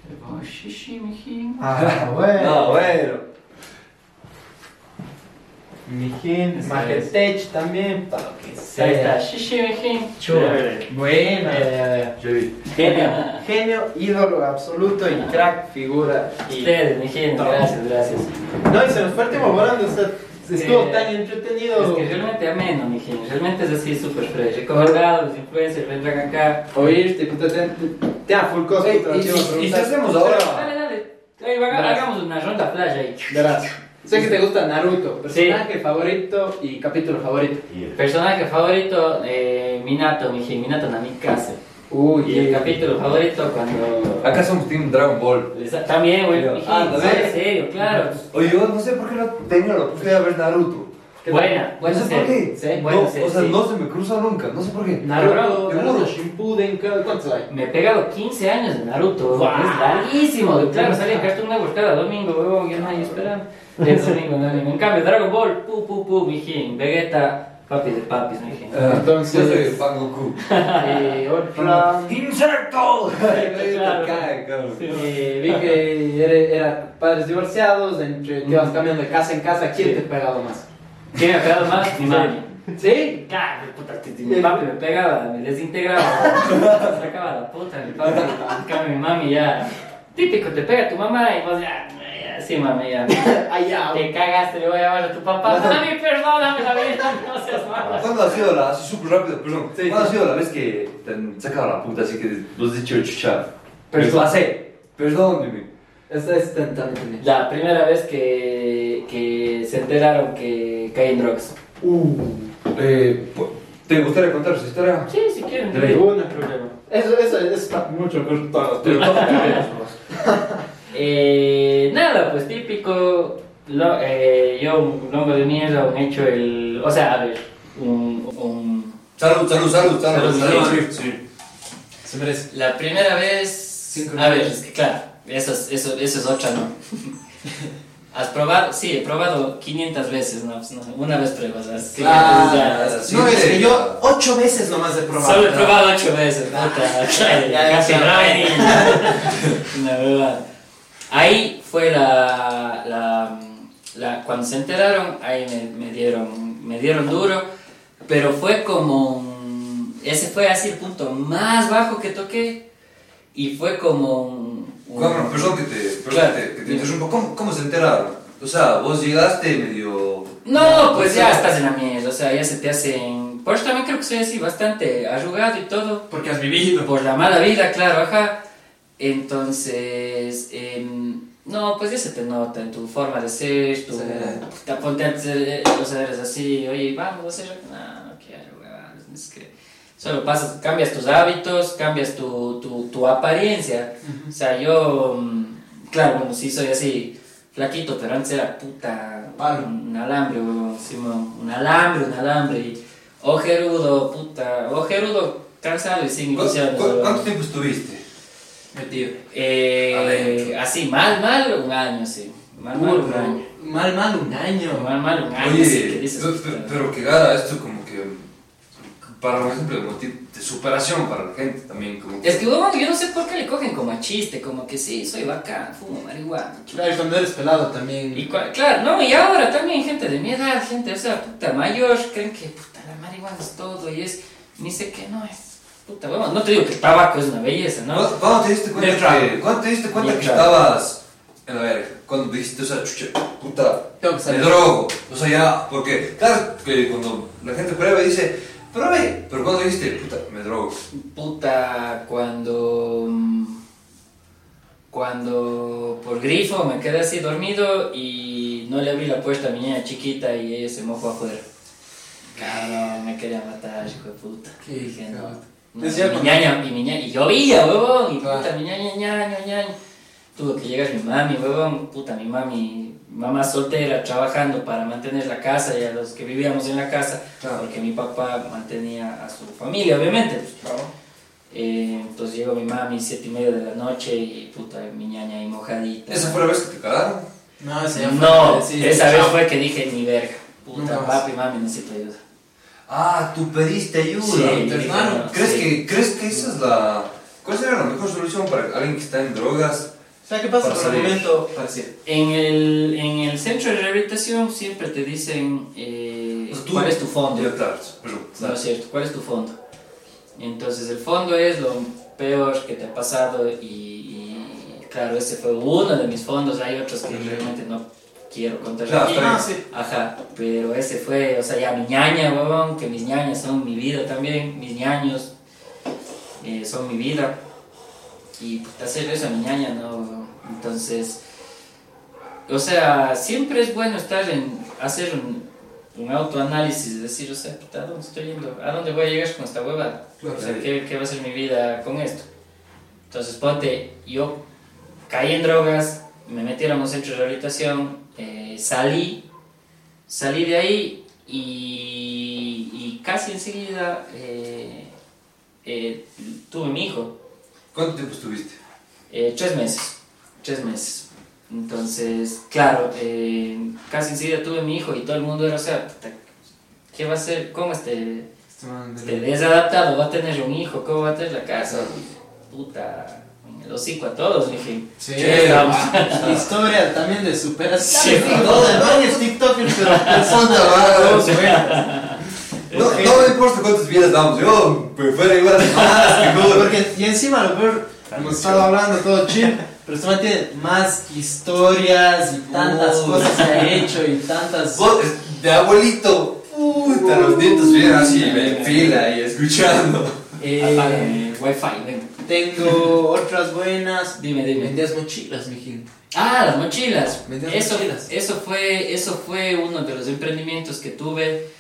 Le pongo shishi, mijín. Ah, bueno. No, bueno. Mijín, Magetech también, para lo que sea. Ahí está, shishi, mijín. Chulo. Bueno. Genio, ídolo absoluto y crack figura. Ustedes, mijín, gracias. No, y se nos fue el tiempo volando, o sea, estuvo tan entretenido. Es que realmente ameno, mi gente. Realmente es así, súper fresh. Recomendado, los influencers vendrán acá. Oírte, puta, te da full costo. ¿Y si hacemos ahora? Dale. Hagamos una ronda flash ahí. Verás. Sé que te gusta Naruto. Personaje favorito y capítulo favorito. Personaje favorito, Minato, mi gente. Minato Namikaze. Y el capítulo favorito cuando... Acá somos Team Dragon Ball. También, güey. Ah, también. En serio, claro. Oye, yo no sé por qué no tenía la oportunidad de ver Naruto. Buena. No sé por qué. No se me cruza nunca, no sé por qué. Naruto Shippuden, ¿cuántos hay? Me he pegado 15 años de Naruto. Wow. Es larguísimo. Claro, sale en Cartoon Network cada domingo, güey. Ya no hay espera. En cambio, Dragon Ball, mijín. Vegeta... Papi de papis, mi gente. Entonces, yo soy el pan Goku. ¡Insecto! Vi que eran padres divorciados, te vas cambiando de casa en casa. ¿Quién te ha pegado más? ¿Quién me ha pegado más? Mi mami. ¿Sí? Claro, puta, mi papi me pegaba, me desintegraba, me sacaba la puta, mi papi. En cambio, mi mami ya... Típico, te pega tu mamá y vos ya... Sí, mami, ya. Te cagaste, le voy a llamar a tu papá. Mami, perdóname la vida, no seas mala. ¿Cuándo ha sido la... Súper rápido, perdón. ¿Cuándo ha sido la vez que te han sacado la puta así que los has dicho chucha? Perdóname. Esta es tentante. La primera vez que se enteraron que caí en drogas. ¿Te gustaría contar su historia? Sí, si quieren. No hay problema. Eso está mucho con todas las nada, pues típico, yo un longo de mierda, un hecho el... O sea, a ver, Salud. Sí. Se merece. La primera vez... A ver, es que claro, eso es otra, ¿no? ¿Has probado? Sí, he probado 500 veces, no, una vez pruebas. No, es que yo 8 veces nomás he probado. Solo he probado 8 veces, casi no. La verdad. Ahí fue la cuando se enteraron, ahí me dieron duro, pero fue como ese fue así el punto más bajo que toqué y fue como perdón que te interrumpa. ¿Cómo se enteraron? O sea, vos llegaste medio... No, pues ya estás en la mierda, o sea, ya se te hacen... Por eso también creo que soy así, bastante arrugado y todo. Porque has vivido. Por la mala vida, claro, ajá. Entonces, no, pues ya se te nota en tu forma de ser, tu... O sea, eres así, oye, vamos a hacer... No quiero, weón, es que... Solo pasas, cambias tus hábitos, cambias tu apariencia. O sea, yo, claro, bueno, sí soy así, flaquito, pero antes era puta, un alambre, weón, sí, un alambre, y ojerudo, cansado y sin ilusiones. ¿Cuánto tiempo estuviste metido? Así, mal, un año, sí. Mal, un año. Oye, sí, que dices, pero que gana esto como que... para mujeres, pero de superación para la gente también. Como que... Es que bueno, yo no sé por qué le cogen como a chiste, como que sí, soy vaca, fumo marihuana. Claro, y cuando eres pelado también. Y claro, no, y ahora también gente de mi edad, gente, o sea, puta mayor, creen que puta la marihuana es todo y es, ni sé qué no es. Puta, bueno, no te digo que el tabaco es una belleza, ¿no? ¿Cuándo te diste cuenta que estabas en la verga? Cuando dijiste, o sea, chucha, puta, me drogo, o sea, ya, porque, claro, que cuando la gente prueba y dice, pruebe, pero cuando dijiste, puta, me drogo. Puta, cuando por grifo me quedé así dormido y no le abrí la puerta a mi niña chiquita y ella se mojó afuera. Claro, me quería matar, hijo de puta. ¿Qué dije? No, mi ñaña, y llovía, huevón, y puta, claro. mi ñaña. Tuvo que llegar mi mami, huevón, puta, mi mamá soltera, trabajando para mantener la casa y a los que vivíamos en la casa, claro. Porque mi papá mantenía a su familia, obviamente. Pues, claro. Entonces llegó mi mami 7:30 de la noche y puta, mi ñaña ahí mojadita. ¿Esa fue la vez que te cagaron? No, esa, no, esa vez fue que dije, ni verga, puta, papi, mami, necesito ayuda. Ah, tú pediste ayuda, sí, hermano. No, ¿Crees que esa es la... ¿Cuál sería la mejor solución para alguien que está en drogas? O sea, ¿qué pasa por el momento? En el centro de rehabilitación siempre te dicen ¿cuál es tu fondo? No es cierto, ¿cuál es tu fondo? Entonces el fondo es lo peor que te ha pasado y claro, ese fue uno de mis fondos, hay otros que realmente no... quiero contar aquí, claro, sí. Ajá, pero ese fue, o sea, ya mi ñaña, huevón, que mis ñañas son mi vida también, mis ñaños son mi vida, y pues, hacer eso a mi ñaña, no, entonces, o sea, siempre es bueno estar hacer un autoanálisis, decir, o sea, ¿a dónde estoy yendo? ¿A dónde voy a llegar con esta huevada? Claro, o sea, ¿qué va a ser mi vida con esto? Entonces, ponte, yo caí en drogas, me metieron a un centro de rehabilitación, salí de ahí y casi enseguida tuve mi hijo. ¿Cuánto tiempo estuviste? 3 meses. Entonces, claro, casi enseguida tuve mi hijo y todo el mundo era, o sea, ¿qué va a hacer? ¿Cómo este desadaptado va a tener un hijo? ¿Cómo va a tener la casa? Puta... el hocico a todos, dije. Sí, historia también de superación. Sí, todo el baño es TikTok, pero persona rara. No me importa cuántas vidas damos, yo prefiero igual a porque y encima lo peor, hemos estado hablando todo chill, pero se mantiene más historias y tantas cosas que ha hecho y tantas... de abuelito, puta, los nietos vienen así en fila y escuchando. Wi-Fi, venga. Tengo otras buenas. Dime. Vendías mochilas, mijín. Ah, las mochilas. Eso fue uno de los emprendimientos que tuve.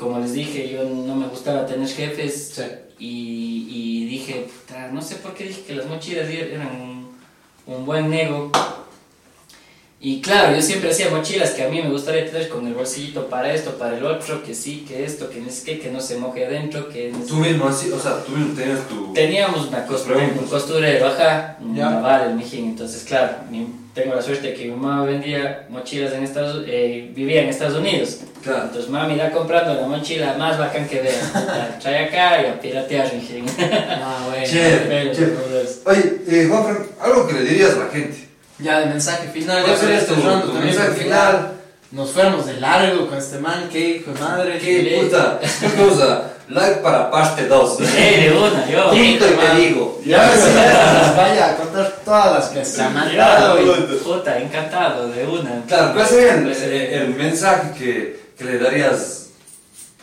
Como les dije, yo no me gustaba tener jefes. Sí. Y dije, no sé por qué dije que las mochilas eran un buen nego. Y claro, yo siempre hacía mochilas que a mí me gustaría tener con el bolsillito para esto, para el otro, que sí, que esto, que no sé qué, que no se moje adentro, que... Tú mismo así, o sea, tú mismo tenías tu... Teníamos una costurero, ajá, naval, el mijín, entonces claro, tengo la suerte de que mi mamá vendía mochilas en vivía en Estados Unidos. Claro. Entonces mami da comprando la mochila más bacán que vean, la trae acá y a piratear, mijín. Ah, bueno. Che. Oye, Juan Frank, algo que le dirías a la gente. Ya, de mensaje final, ya sería este rondo también. Mensaje final, nos fuéramos de largo con este man, qué hijo de madre. Qué puta, qué cosa, like para parte 2. Sí, de una, yo. Quinto y te digo. Ya, vaya a contar todas las que se han mandado. Puta, encantado, de una. Claro, ¿cuál sería el mensaje que le darías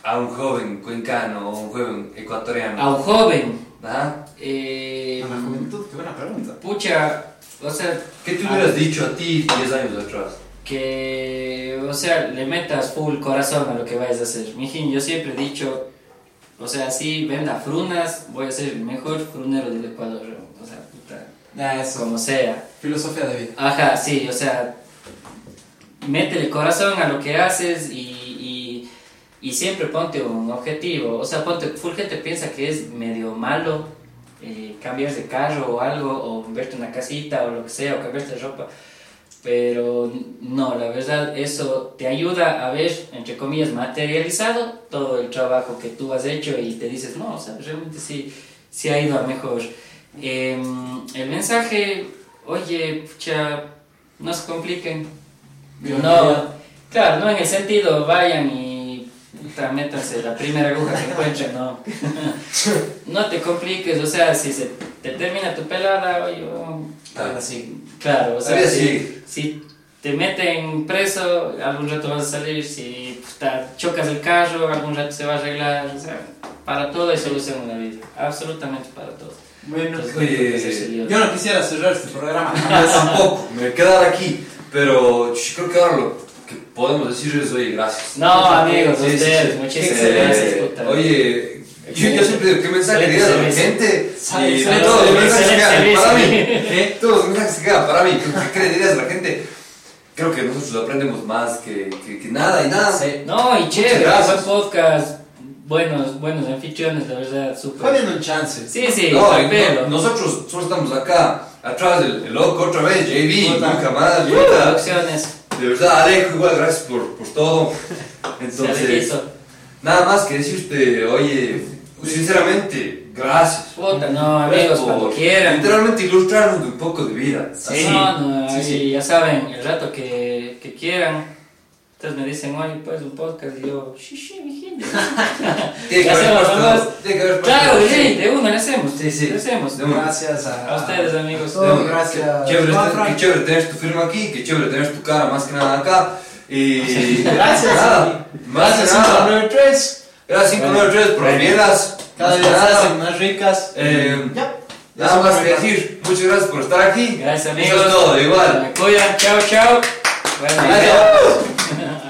a un joven cuencano o un joven ecuatoriano? A un joven. ¿Ah? A la juventud, qué buena pregunta. Pucha. O sea, ¿qué te hubieras dicho a ti 10 años atrás? Que, o sea, le metas full corazón a lo que vayas a hacer. Mijín, yo siempre he dicho, o sea, si venda frunas, voy a ser el mejor frunero del Ecuador. O sea, puta, eso. Como sea. Filosofía de vida. Ajá, sí, o sea, métele corazón a lo que haces y siempre ponte un objetivo. O sea, full gente piensa que es medio malo. Cambiar de carro o algo, o verte una casita o lo que sea, o cambiarte de ropa, Pero no, la verdad, eso te ayuda a ver, entre comillas, materializado todo el trabajo que tú has hecho y te dices, no, o sea, realmente sí, sí ha ido a mejor. El mensaje, oye, pucha, no se compliquen. No, claro, no en el sentido, vayan y métanse la primera aguja que encuentren, no. No te compliques, o sea, si se te termina tu pelada, oye, así. Claro, o sea, si te meten preso, algún rato vas a salir, si chocas el carro, algún rato se va a arreglar, o sea, para todo hay solución en la vida, absolutamente para todo. Bueno, yo no quisiera cerrar este programa, tampoco, me quedar aquí, pero creo que ahora lo que podemos decir es, oye, gracias. No, amigos, ustedes, muchísimas gracias. Oye, yo siempre digo, ¿qué mensaje le das a la gente? Y todos los mensajes que para mí, todos los mensajes que quedan para mí, ¿qué le dirías a la gente? Creo que nosotros aprendemos más que nada y nada. Sí. No, y chévere, buen podcast, buenos anfitriones, la verdad, súper. Fue viendo un chance. Sí, sí, no, nosotros solo estamos acá, atrás del loco otra vez, JB, nunca más, de verdad, Alejo, igual, gracias por todo. Entonces, nada más que decirte, oye, sinceramente, gracias. Puta, no, amigos, cuando quieran. Literalmente ilustrarnos de un poco de vida. Sí, sí. Ya saben, el rato que quieran. Entonces me dicen, oye, pues un podcast. Y yo, sí, mi gente. Tiene que haber pasado. Claro, sí, de una, le hacemos. Sí, le hacemos. Gracias a ustedes, amigos. Gracias. Qué chévere tener tu firma aquí, qué chévere tener tu cara más que nada acá. Y gracias. Gracias a 593. Era 593 propiedades. Cada vez hacen más ricas. Nada más que decir. Muchas gracias por estar aquí. Gracias, amigos. Eso es todo, igual. Me cuidan. Chao, chao. Buenas noches.